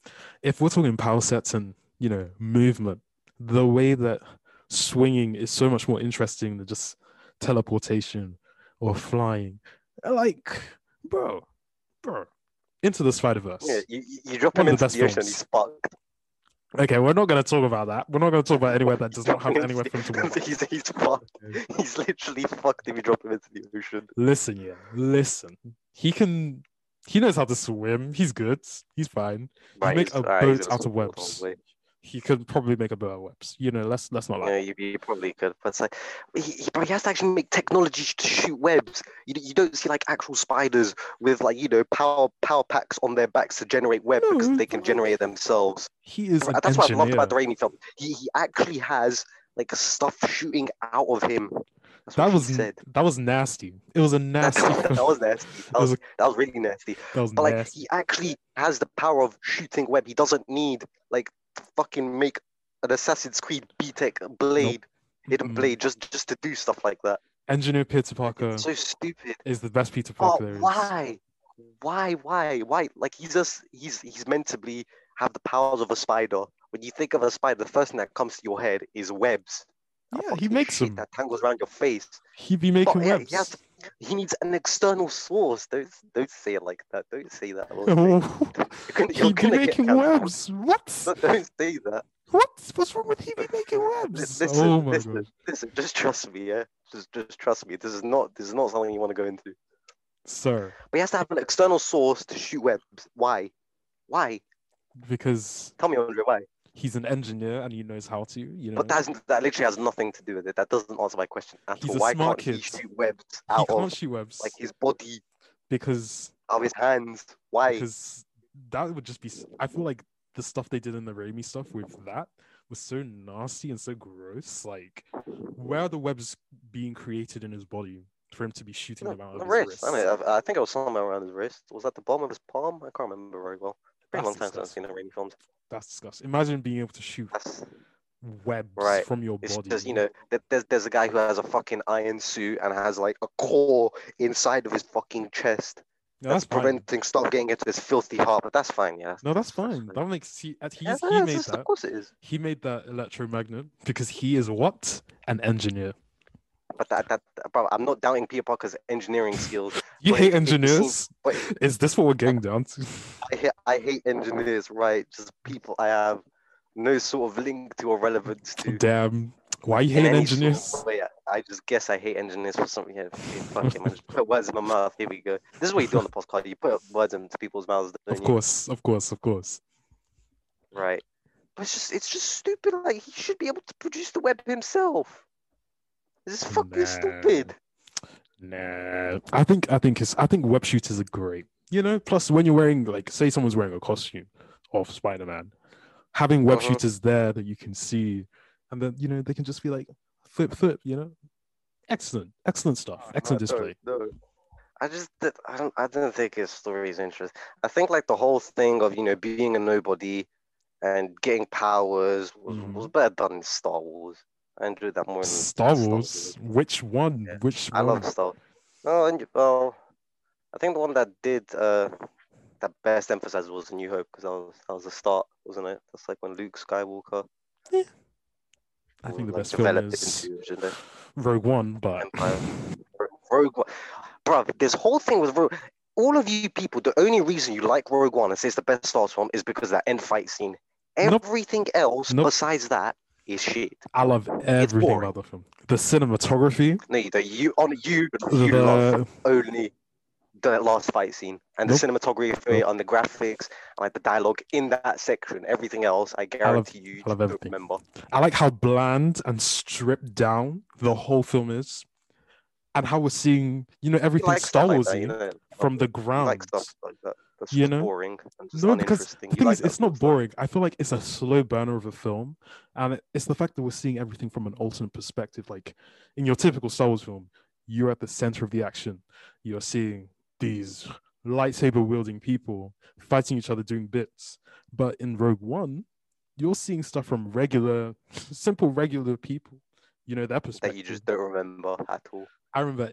if we're talking power sets and you know movement, the way that swinging is so much more interesting than just teleportation or flying. Like, bro, bro, Into the Spider-Verse. Yeah, you you drop him into the, the ocean, he's sparked. Okay, we're not going to talk about that. We're not going to talk about anywhere that does not have anywhere for him to walk. He's, he's, fucked. He's literally fucked if you drop him into the ocean. Listen, yeah, listen. He can... He knows how to swim. He's good. He's fine. He right, make a right, boat out of webs. He could probably make a boat out of webs. You know, let's, let's not lie. Yeah, you, you probably could. But it's like, he, he, but he has to actually make technology to shoot webs. You, you don't see, like, actual spiders with, like, you know, power power packs on their backs to generate webs no, because they can generate it themselves. He is an That's engineer. What I loved about the Raimi film. He, he actually has, like, stuff shooting out of him. That was said. that was nasty. It was a nasty. that was nasty. That was that was really nasty. That was but like nasty. He actually has the power of shooting web. He doesn't need like fucking make an Assassin's Creed B-Tech blade, nope. hidden mm. blade, just just to do stuff like that. Engineer Peter Parker. It's so stupid. Is the best Peter Parker oh, there is. Why, why, why, why? Like he's just he's he's meant to be have the powers of a spider. When you think of a spider, the first thing that comes to your head is webs. Yeah, he makes them. That tangles around your face. He be making but, yeah, webs. He, has to, he needs an external source. Don't don't say it like that. Don't say that. He be making webs. What? No, don't say that. What? What's wrong with he be making webs? Listen, oh my listen, God. listen. Just trust me, yeah. Just just trust me. This is not this is not something you want to go into, sir. But he has to have an external source to shoot webs. Why? Why? Because. Tell me, Andre. Why? He's an engineer and he knows how to, you know. But that's, that literally has nothing to do with it. That doesn't answer my question at all. Why can't he shoot webs out of? He can't shoot webs. Like his body. Because. Out of his hands. Why? Because that would just be. I feel like the stuff they did in the Raimi stuff with that was so nasty and so gross. Like, where are the webs being created in his body for him to be shooting no, them out of his wrist? I, mean, I, I think it was somewhere around his wrist. Was that the bottom of his palm? I can't remember very well. Pretty long time since I've seen the Raimi films. That's disgusting. Imagine being able to shoot That's... webs right. from your it's body. Just, you know, there's there's a guy who has a fucking iron suit and has like a core inside of his fucking chest. No, that's, that's preventing stuff getting into this filthy heart, but that's fine, yeah. No, that's fine. That's that makes he he, yeah, he made that. Of course it is. He made that electromagnet because he is what? An engineer. But that, that, bro, I'm not doubting Peter Parker's engineering skills. You hate it, engineers? It seems, is this what we're getting down to? I hate, I hate engineers, right? Just people I have no sort of link to or relevance to. Damn. Why are you hating engineers? Sort of way, I just guess I hate engineers for something. Yeah, fuck him. I just put words in my mouth. Here we go. This is what you do on the podcast. You put words into people's mouths. Of course, you? of course, of course. Right. But it's just, it's just stupid. Like, he should be able to produce the web himself. This is fucking nah. stupid. Nah, I think I think it's I think web shooters are great. You know, plus when you're wearing like, say, someone's wearing a costume of Spider-Man, having web uh-huh. shooters there that you can see, and then you know they can just be like flip, flip. You know, excellent, excellent stuff, excellent no, display. No, no. I just I don't I don't think his story is interesting. I think like the whole thing of you know being a nobody and getting powers was, mm. was better done in Star Wars. I enjoyed that more than Star Wars. Star Wars. Which one? Yeah. Which one? I love Star Wars. No, and, well, I think the one that did uh, that best emphasized was New Hope because that was that was the start, wasn't it? That's like when Luke Skywalker. Yeah. I think the best film is into, Rogue One, but Empire. Rogue One, bro. This whole thing with Rogue. All of you people, the only reason you like Rogue One and say it's the best Star Wars film is because of that end fight scene. Everything nope. else nope. besides that. Is shit. I love everything about the film. The cinematography. No, you don't. You, on, you, you the... love only the last fight scene and nope. the cinematography nope. and the graphics and like the dialogue in that section. Everything else, I guarantee I love, you, I love you don't remember. I like how bland and stripped down the whole film is and how we're seeing, you know, everything like Star Wars like you know? from the ground. Like stuff like that. That's you know, boring and just no, because the thing like is, it's not boring. I feel like it's a slow burner of a film, and it, it's the fact that we're seeing everything from an alternate perspective. Like in your typical Star Wars film, you're at the center of the action. You're seeing these lightsaber wielding people fighting each other, doing bits. But in Rogue One, you're seeing stuff from regular, simple, regular people. You know that perspective that you just don't remember at all. I remember.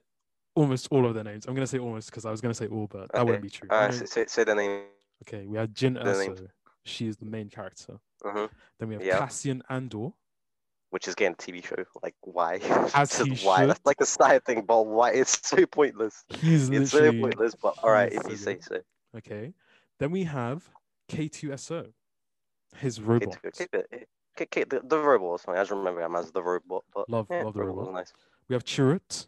Almost all of their names. I'm going to say almost because I was going to say all, but that okay. wouldn't be true. Uh, say, say, say their name. Okay, we have Jyn Erso. She is the main character. Mm-hmm. Then we have yeah. Cassian Andor. Which is getting a T V show. Like, why? As he why? Should. That's like a side thing, but why? It's so pointless. He's it's literally... so pointless, but all right, if you say so. Okay. Then we have K two S O. His robot. The, the robot was funny. I just remember him as the robot. But love, yeah, love the robot. robot. Nice. We have Chirrut.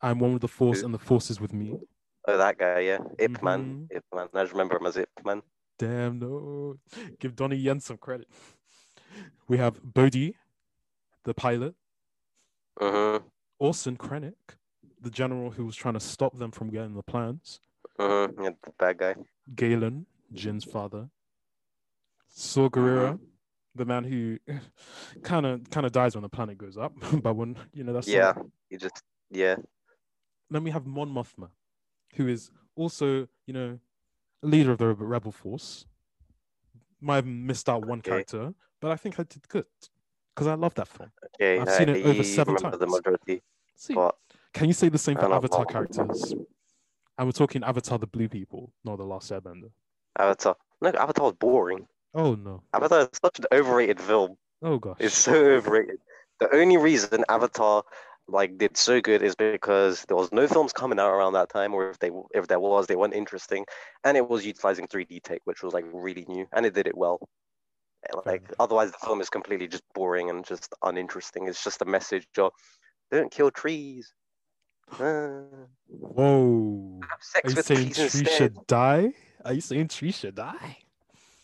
I'm one with the Force, Who? and the Force is with me. Oh, that guy, yeah. Ip mm-hmm. Man. Ip Man. I just remember him as Ip Man. Damn, no. Give Donnie Yen some credit. We have Bodhi, the pilot. Mm-hmm. Orson Krennic, the general who was trying to stop them from getting the plans. Mm-hmm. Yeah, the bad guy. Galen, Jin's father. Saw Gerrera, mm-hmm. the man who kind of kind of dies when the planet goes up, but when you know that's yeah, something. He just yeah. Then we have Mon Mothma, who is also you know leader of the rebel force. Might have missed out one okay. character, but I think I did good because I love that film. Okay, I've I, seen it over seven times. The majority, See, but can you say the same for Avatar know. characters? And we're talking Avatar: The Blue People, not The Last Airbender. Avatar, no, Avatar was boring. Oh no! Avatar is such an overrated film. Oh gosh, it's so overrated. The only reason Avatar like did so good is because there was no films coming out around that time, or if they if there was, they weren't interesting, and it was utilizing three D tech, which was like really new, and it did it well. Like otherwise, the film is completely just boring and just uninteresting. It's just a message of don't kill trees. Uh, Whoa! Have sex Are with you saying trees tree instead. should die? Are you saying trees should die?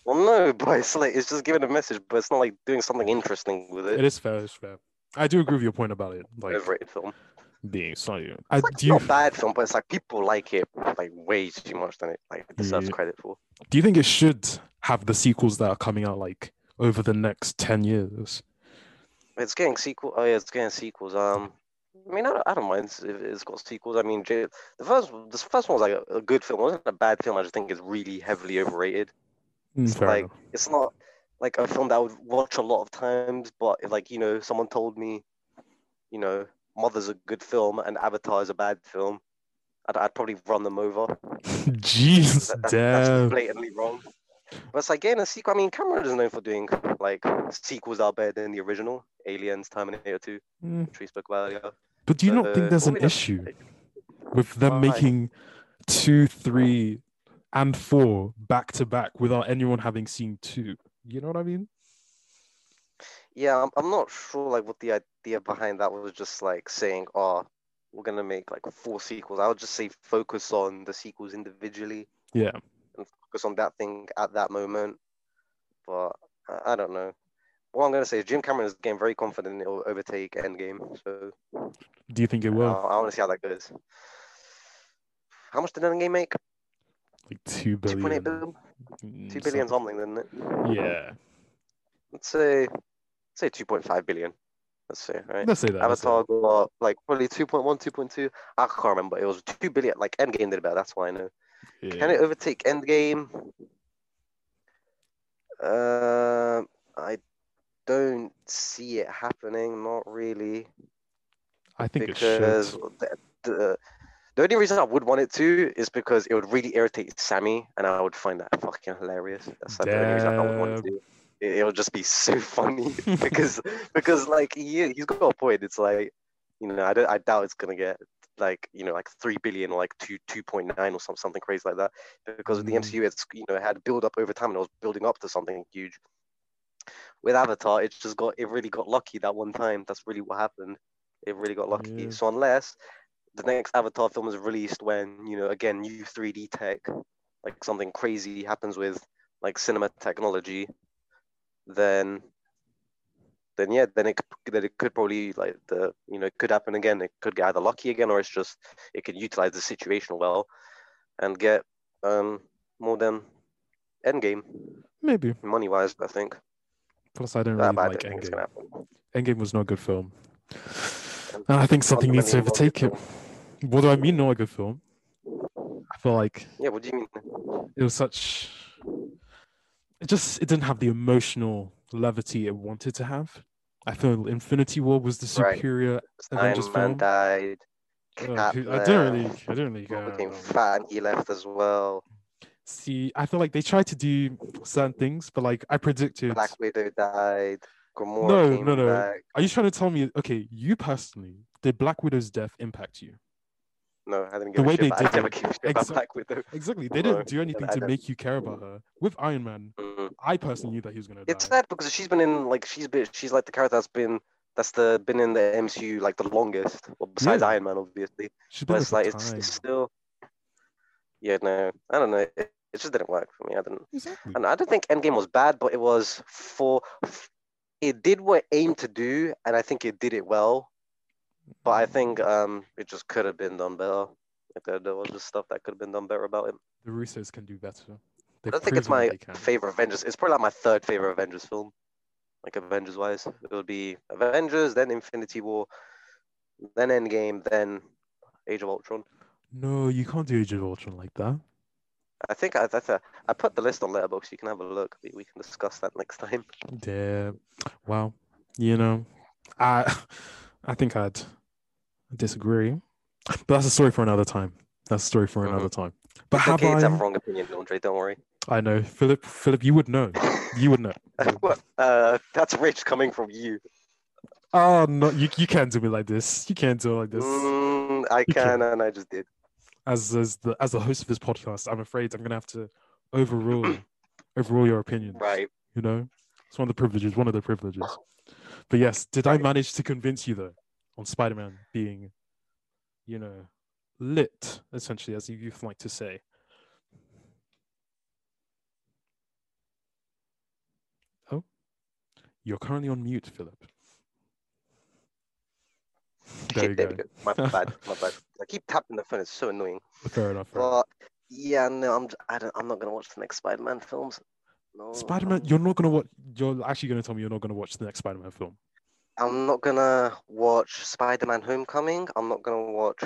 Well, no, but it's like it's just giving a message, but it's not like doing something interesting with it. It is fair, it's fair. I do agree with your point about it. Like overrated film, being sorry, it's I, like do not you... bad film, but it's like people like it like way too much than it like it deserves yeah. credit for. Do you think it should have the sequels that are coming out like over the next ten years? It's getting sequel. Oh yeah, it's getting sequels. Um. I mean, I don't, I don't mind if it's got sequels. I mean, the first, the first one was like a, a good film. It wasn't a bad film. I just think it's really heavily overrated. Mm, it's like, enough. It's not like a film that I would watch a lot of times, but if, like, you know, someone told me, you know, Mother's a good film and Avatar is a bad film, I'd, I'd probably run them over. Jeez, that, that, damn. That's blatantly wrong. But it's like getting a sequel. I mean, Cameron is known for doing like sequels out better than the original, Aliens, Terminator two, mm. which we spoke about earlier. But do you so, not think there's an issue with them oh, making I... two, three, and four back to back without anyone having seen two? You know what I mean? Yeah, I'm, I'm not sure like what the idea behind that was. Just like saying, "Oh, we're gonna make like four sequels." I would just say focus on the sequels individually. Yeah. And focus on that thing at that moment. But I don't know. What I'm going to say is Jim Cameron is getting very confident it will overtake Endgame. So, do you think it will? I, I want to see how that goes. How much did Endgame make? Like two billion. Two point eight billion. Mm, two billion something, didn't it? Yeah. Let's say, let's say two point five billion. Let's say, right? Let's say that. Avatar got like probably two point one, two point two. I can't remember. It was two billion. Like Endgame did about. That's why I know. Yeah. Can it overtake Endgame? Uh, I don't see it happening. Not really. I think because it should. The, the, the only reason I would want it to is because it would really irritate Sammy, and I would find that fucking hilarious. That's like the only reason I would want it to. It, it would just be so funny because because like he, he's got a point. It's like you know I don't I doubt it's gonna get. Like you know, like three billion, or like two, two point nine, or something, something crazy like that. Because with the M C U, it's you know it had build up over time, and it was building up to something huge. With Avatar, it's just got it really got lucky that one time. That's really what happened. It really got lucky. Yeah. So unless the next Avatar film is released when you know again new three D tech, like something crazy happens with like cinema technology, then. Then yeah, then it then it could probably like the you know it could happen again. It could get either lucky again, or it's just it could utilize the situation well, and get um more than Endgame. Maybe money wise, I think. Plus, I don't really like Endgame. Endgame was not a good film. And I think something needs to overtake it. What do I mean, not a good film? I feel like yeah. What do you mean? It was such. It just it didn't have the emotional levity it wanted to have. I feel Infinity War was the superior right. Avengers Iron film. Man died. Uh, who, I don't really, I don't really care. Became fat and he left as well. See, I feel like they tried to do certain things, but like I predicted. Black Widow died. Gamora no, came no, no. Back. Are you trying to tell me? Okay, you personally, did Black Widow's death impact you? No, I didn't give the way a shit, they did. I never gave a shit about Black Widow. Exactly. They didn't do anything to make you care about her. With Iron Man, mm-hmm. I personally knew that he was gonna die. It's sad because she's been in like she's been she's like the character that's been that's the been in the M C U like the longest. Well, besides yeah. Iron Man, obviously. She's been but it's like it's, it's still. Yeah, no, I don't know. It, it just didn't work for me. I didn't. Exactly. And I don't think Endgame was bad, but it was for. It did what it aimed to do, and I think it did it well. But I think um, it just could have been done better. Like, there was just stuff that could have been done better about it. The Russos can do better. They've I don't think it's my favorite Avengers. It's probably like my third favorite Avengers film, like Avengers-wise. It would be Avengers, then Infinity War, then Endgame, then Age of Ultron. No, you can't do Age of Ultron like that. I think I, that's a, I put the list on Letterboxd. You can have a look. We, we can discuss that next time. Yeah. Well, you know, I... I think I'd disagree, but that's a story for another time. That's a story for another mm-hmm. time. But it's have okay I... to have a wrong opinion, Andre. Don't worry. I know, Philip. Philip, you would know. You would know. uh, that's rich coming from you. Oh no, you you can't do me like this. You can't do it like this. Mm, I can, can, and I just did. As as the as the host of this podcast, I'm afraid I'm gonna have to overrule overrule your opinion. Right. You know, it's one of the privileges. One of the privileges. But yes, did I manage to convince you though on Spider-Man being, you know, lit, essentially, as the youth like to say? Oh, you're currently on mute, Philip. There you go. My bad, my bad. I keep tapping the phone, it's so annoying. Fair enough. Fair well, enough. Yeah, no, I'm, I don't, I'm not going to watch the next Spider-Man films. No, Spider-Man, you're not gonna watch. You're actually gonna tell me you're not gonna watch the next Spider-Man film. I'm not gonna watch Spider-Man: Homecoming. I'm not gonna watch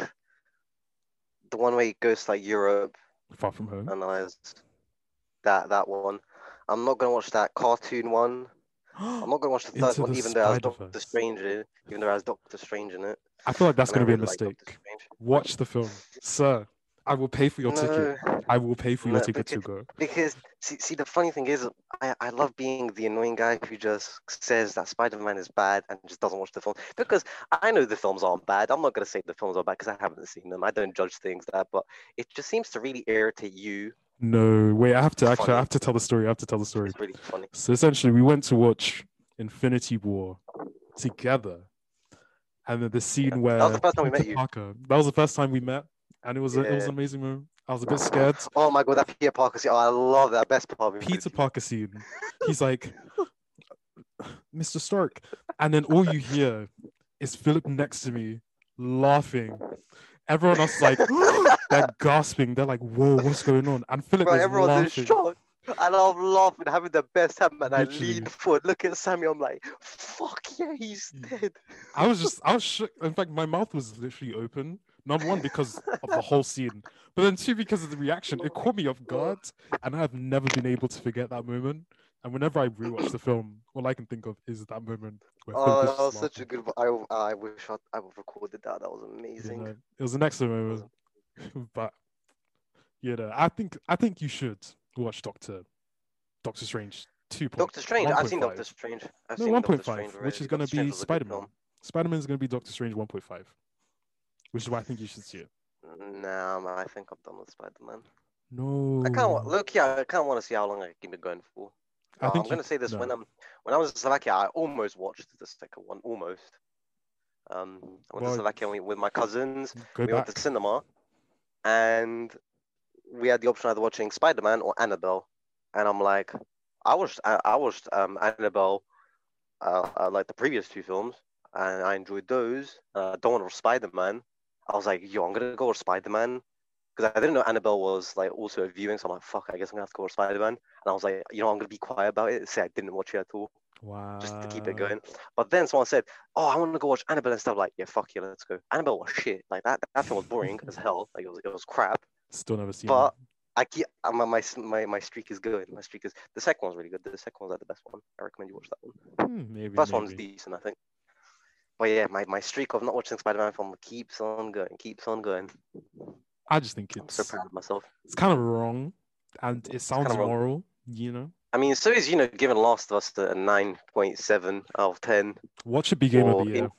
the one where he goes to like Europe. Far From Home. And I that that one. I'm not gonna watch that cartoon one. I'm not gonna watch the third Into one, the even though I was Doctor Strange in it. Even though I was Doctor Strange in it. I feel like that's and gonna I be really a mistake. Like watch the film, sir. I will pay for your no, ticket. I will pay for your no, ticket because, to go. Because, see, see, the funny thing is, I, I love being the annoying guy who just says that Spider-Man is bad and just doesn't watch the film. Because I know the films aren't bad. I'm not going to say the films are bad because I haven't seen them. I don't judge things that, but it just seems to really irritate you. No, wait, I have to actually, funny. I have to tell the story. I have to tell the story. It's really funny. So essentially, we went to watch Infinity War together. And then the scene yeah. where... That was the first time we met you. Parker, that was the first time we met. And it was yeah. a, it was an amazing moment. I was a bit scared. Oh my god, that Peter Parker scene! Oh, I love that best part. Of Peter Parker scene. He's like, Mister Stark, and then all you hear is Philip next to me laughing. Everyone else is like, they're gasping. They're like, "Whoa, what's going on?" And Philip is laughing. Shocked. And I'm laughing, having the best time, and literally. I lean forward, look at Sammy, I'm like, fuck yeah, he's dead. I was just, I was shook. In fact, my mouth was literally open. Number one, because of the whole scene. But then two, because of the reaction. It caught me off guard, and I've never been able to forget that moment. And whenever I rewatch the film, all I can think of is that moment. Where oh, that was such a good one. I, I wish I, I recorded that. That was amazing. You know, it was an excellent moment. But, you know, I think, I think you should. Watch Doctor Doctor Strange two. Doctor Strange. I've seen Doctor Strange. I've no, seen Doctor Strange. one point five, which is going to be Spider-Man. Spider-Man is going to be Doctor Strange one point five, which is why I think you should see it. Nah, man, I think I'm done with Spider-Man. No. I can't look. Yeah, I can't want to see how long I keep it going for. I think I'm going to say this no. when I'm when I was in Slovakia, I almost watched the second one. Almost. Um, I went well, to Slovakia with my cousins. We back. went to cinema, and. We had the option of either watching Spider-Man or Annabelle, and I'm like, I watched, I, I watched um, Annabelle, uh, uh, like the previous two films, and I enjoyed those. Uh, Dawn of Spider-Man, I was like, yo, I'm gonna go with Spider-Man, because I didn't know Annabelle was like also a viewing, so I'm like, fuck, I guess I'm gonna have to go with Spider-Man, and I was like, you know, I'm gonna be quiet about it, say I didn't watch it at all, wow, just to keep it going. But then someone said, oh, I want to go watch Annabelle and stuff. Like, yeah, fuck yeah, let's go. Annabelle was shit, like that, that film was boring as hell, like it was, it was crap. Still never seen. But it. I keep my, my my my streak is good. My streak is the second one's really good. The second one's like the best one. I recommend you watch that one. Hmm, maybe first maybe. one's decent, I think. But yeah, my, my streak of not watching Spider-Man film keeps on going, keeps on going. I just think it's I'm so proud of myself. It's kind of wrong, and it sounds immoral, you know. I mean, so is you know, giving Last of Us a nine point seven out of ten. What should be game of the year? In-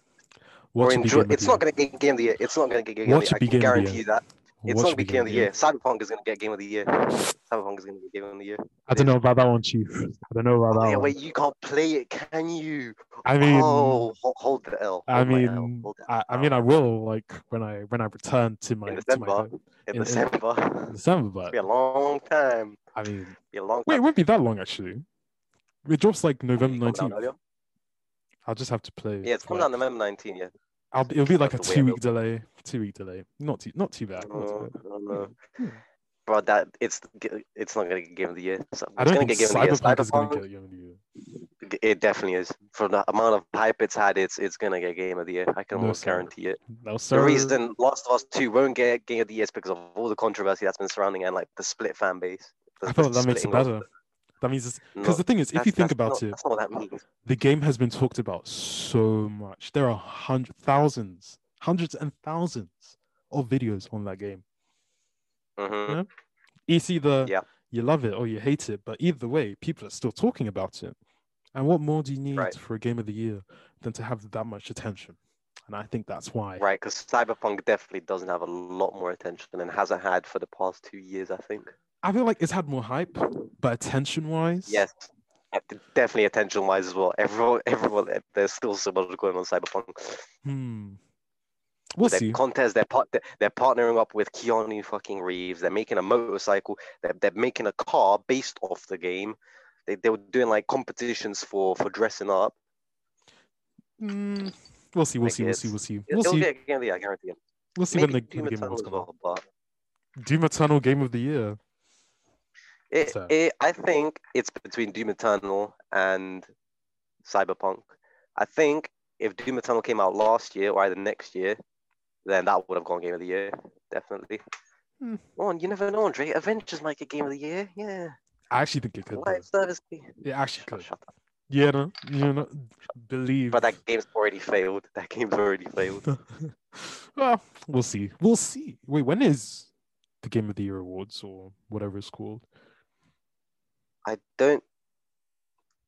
Watch it enjoy- it's not going to get game of the year. It's not going to get game of the year. I can guarantee you that. It's not going to be game of the year. Cyberpunk is going to get game of the year. Cyberpunk is going to be game of the year. I don't know about that one, Chief. I don't know about oh, that yeah, one. Wait, you can't play it, can you? I mean, oh, hold the L. Hold I mean, L. I, I mean, I will. Like when I when I return to my in December, to my, in, in December, in December, but it'll be a long time. I mean, it'll be a long. Time. Wait, it won't be that long actually. It drops like November nineteenth. I'll just have to play. Yeah, it's coming out November nineteenth. Yeah. I'll, it'll be like That's a two-week delay. Two-week delay. Not too, not too bad. Not too bad. No, no, no. Bro, that it's it's not gonna get game of the year. So I don't gonna think get Cyberpunk, of Cyberpunk is gonna get game of the year. It definitely is. For the amount of hype it's had, it's it's gonna get game of the year. I can no, almost sir. guarantee it. No, sir. The reason Last of Us two won't get game of the year is because of all the controversy that's been surrounding it and like the split fan base. The, I thought that makes it better. Up. That means because no, the thing is, if you think about not, it, that means. The game has been talked about so much. There are hundreds, thousands, hundreds and thousands of videos on that game. Mm-hmm. You know? It's either yeah. you love it or you hate it, but either way, people are still talking about it. And what more do you need right. for a game of the year than to have that much attention? And I think that's why. Right, because Cyberpunk definitely doesn't have a lot more attention and hasn't had for the past two years, I think. I feel like it's had more hype, but attention-wise, yes, definitely attention-wise as well. Everyone, everyone, there's still so much going on Cyberpunk. Hmm. We'll their see. Contests, they're part, they're partnering up with Keanu fucking Reeves. They're making a motorcycle. They're they're making a car based off the game. They they were doing like competitions for for dressing up. Mm. We'll see. We'll like see. We'll see. We'll see. We'll see. Get game of the year, I guarantee it. We'll see Maybe when the, when the game comes out. But... Doom Eternal game of the year. It, so. it, I think it's between Doom Eternal and Cyberpunk. I think if Doom Eternal came out last year or either next year, then that would have gone Game of the Year, definitely. Hmm. Oh, you never know, Andre. Avengers might get Game of the Year, yeah. I actually think it could. Live service. It actually could. Shut up. Yeah, no, you know, believe. But that game's already failed. That game's already failed. Well, we'll see. We'll see. Wait, when is the Game of the Year awards or whatever it's called? I don't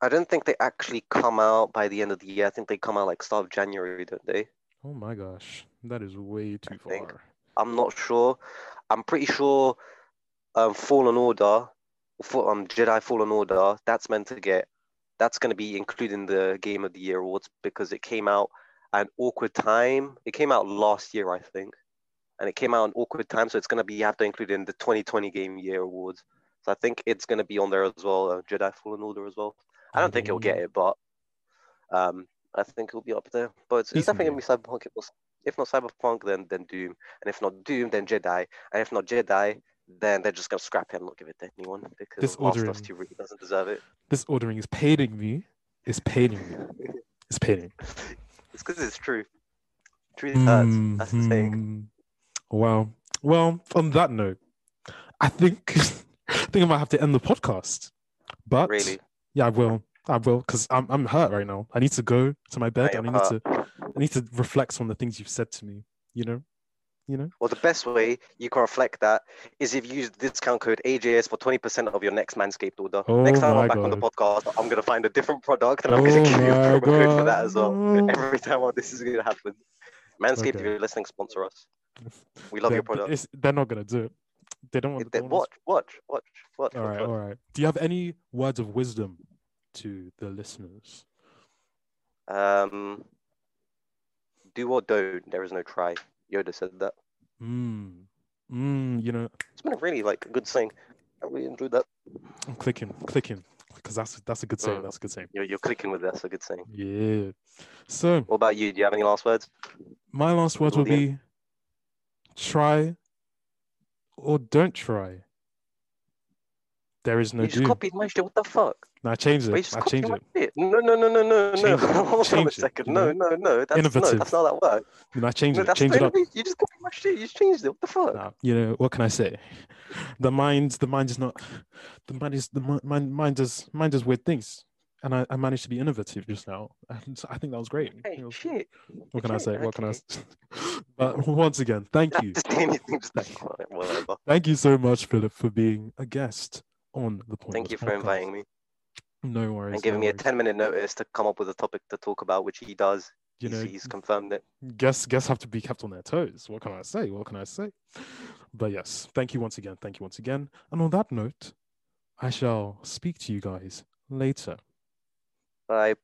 I don't think they actually come out by the end of the year. I think they come out like start of January, don't they? Oh my gosh. That is way too I far. Think. I'm not sure. I'm pretty sure um, Fallen Order, for, um, Jedi Fallen Order, that's meant to get, that's going to be included in the Game of the Year awards because it came out at an awkward time. It came out last year, I think. And it came out at an awkward time, so it's going to be, you have to include it in the twenty twenty Game Year awards. So I think it's going to be on there as well, uh, Jedi Fallen Order as well. I don't mm-hmm. think it'll get it, but um, I think it'll be up there. But it's, it's definitely going to be Cyberpunk. If not Cyberpunk, then then Doom. And if not Doom, then Jedi. And if not Jedi, then they're just going to scrap it and not give it to anyone because this ordering, Last of Us two really doesn't deserve it. This ordering is paining me. It's paining me. It's paining. It's because it's true. Truth hurts. Mm-hmm. That's the thing. Wow. Well, on that note, I think... I think I might have to end the podcast, but really? yeah, I will. I will because I'm I'm hurt right now. I need to go to my bed. I, I need hurt. to I need to reflect on the things you've said to me. You know, you know. Well, the best way you can reflect that is if you use the discount code A J S for twenty percent of your next Manscaped order. Oh next time I'm back God. on the podcast, I'm gonna find a different product and I'm oh gonna give you a promo God. code for that as well. Every time well, this is gonna happen. Manscaped, okay. If you're listening, sponsor us. We love they're, your product. They're not gonna do it. They don't want to watch, watch, watch, watch. All right, watch. all right. Do you have any words of wisdom to the listeners? Um, do or don't. There is no try. Yoda said that. Mm. Mm, you know, it's been a really like a good saying. I really enjoyed that. I'm clicking, clicking, because that's that's a good saying. Mm. That's a good saying. You're, you're clicking with that. That's a good saying. Yeah. So, what about you? Do you have any last words? My last words will be: try. Or don't try. There is no. You just doom. copied my shit. What the fuck? No, I changed it. I changed it. Shit. No, no, no, no, no, change no. Hold on a second. It. No, no, no. That's innovative. No, that's not how that works. No, I changed no, it. Change it up. You just copied my shit. You changed it. What the fuck? Nah, you know what can I say? The mind, the mind is not. The mind is the mind. Mind does mind does weird things, and I, I managed to be innovative just now. And I think that was great. Hey, was, shit. What can shit, I say? Okay. What can I? Say? But once again, thank you. Thank you so much, Philip, for being a guest on the Pointless Podcast. Thank you for inviting me. No worries. And giving no worries. me a ten-minute notice to come up with a topic to talk about, which he does. You he's, know, he's confirmed it. Guests, guests have to be kept on their toes. What can I say? What can I say? But yes, thank you once again. Thank you once again. And on that note, I shall speak to you guys later. Bye.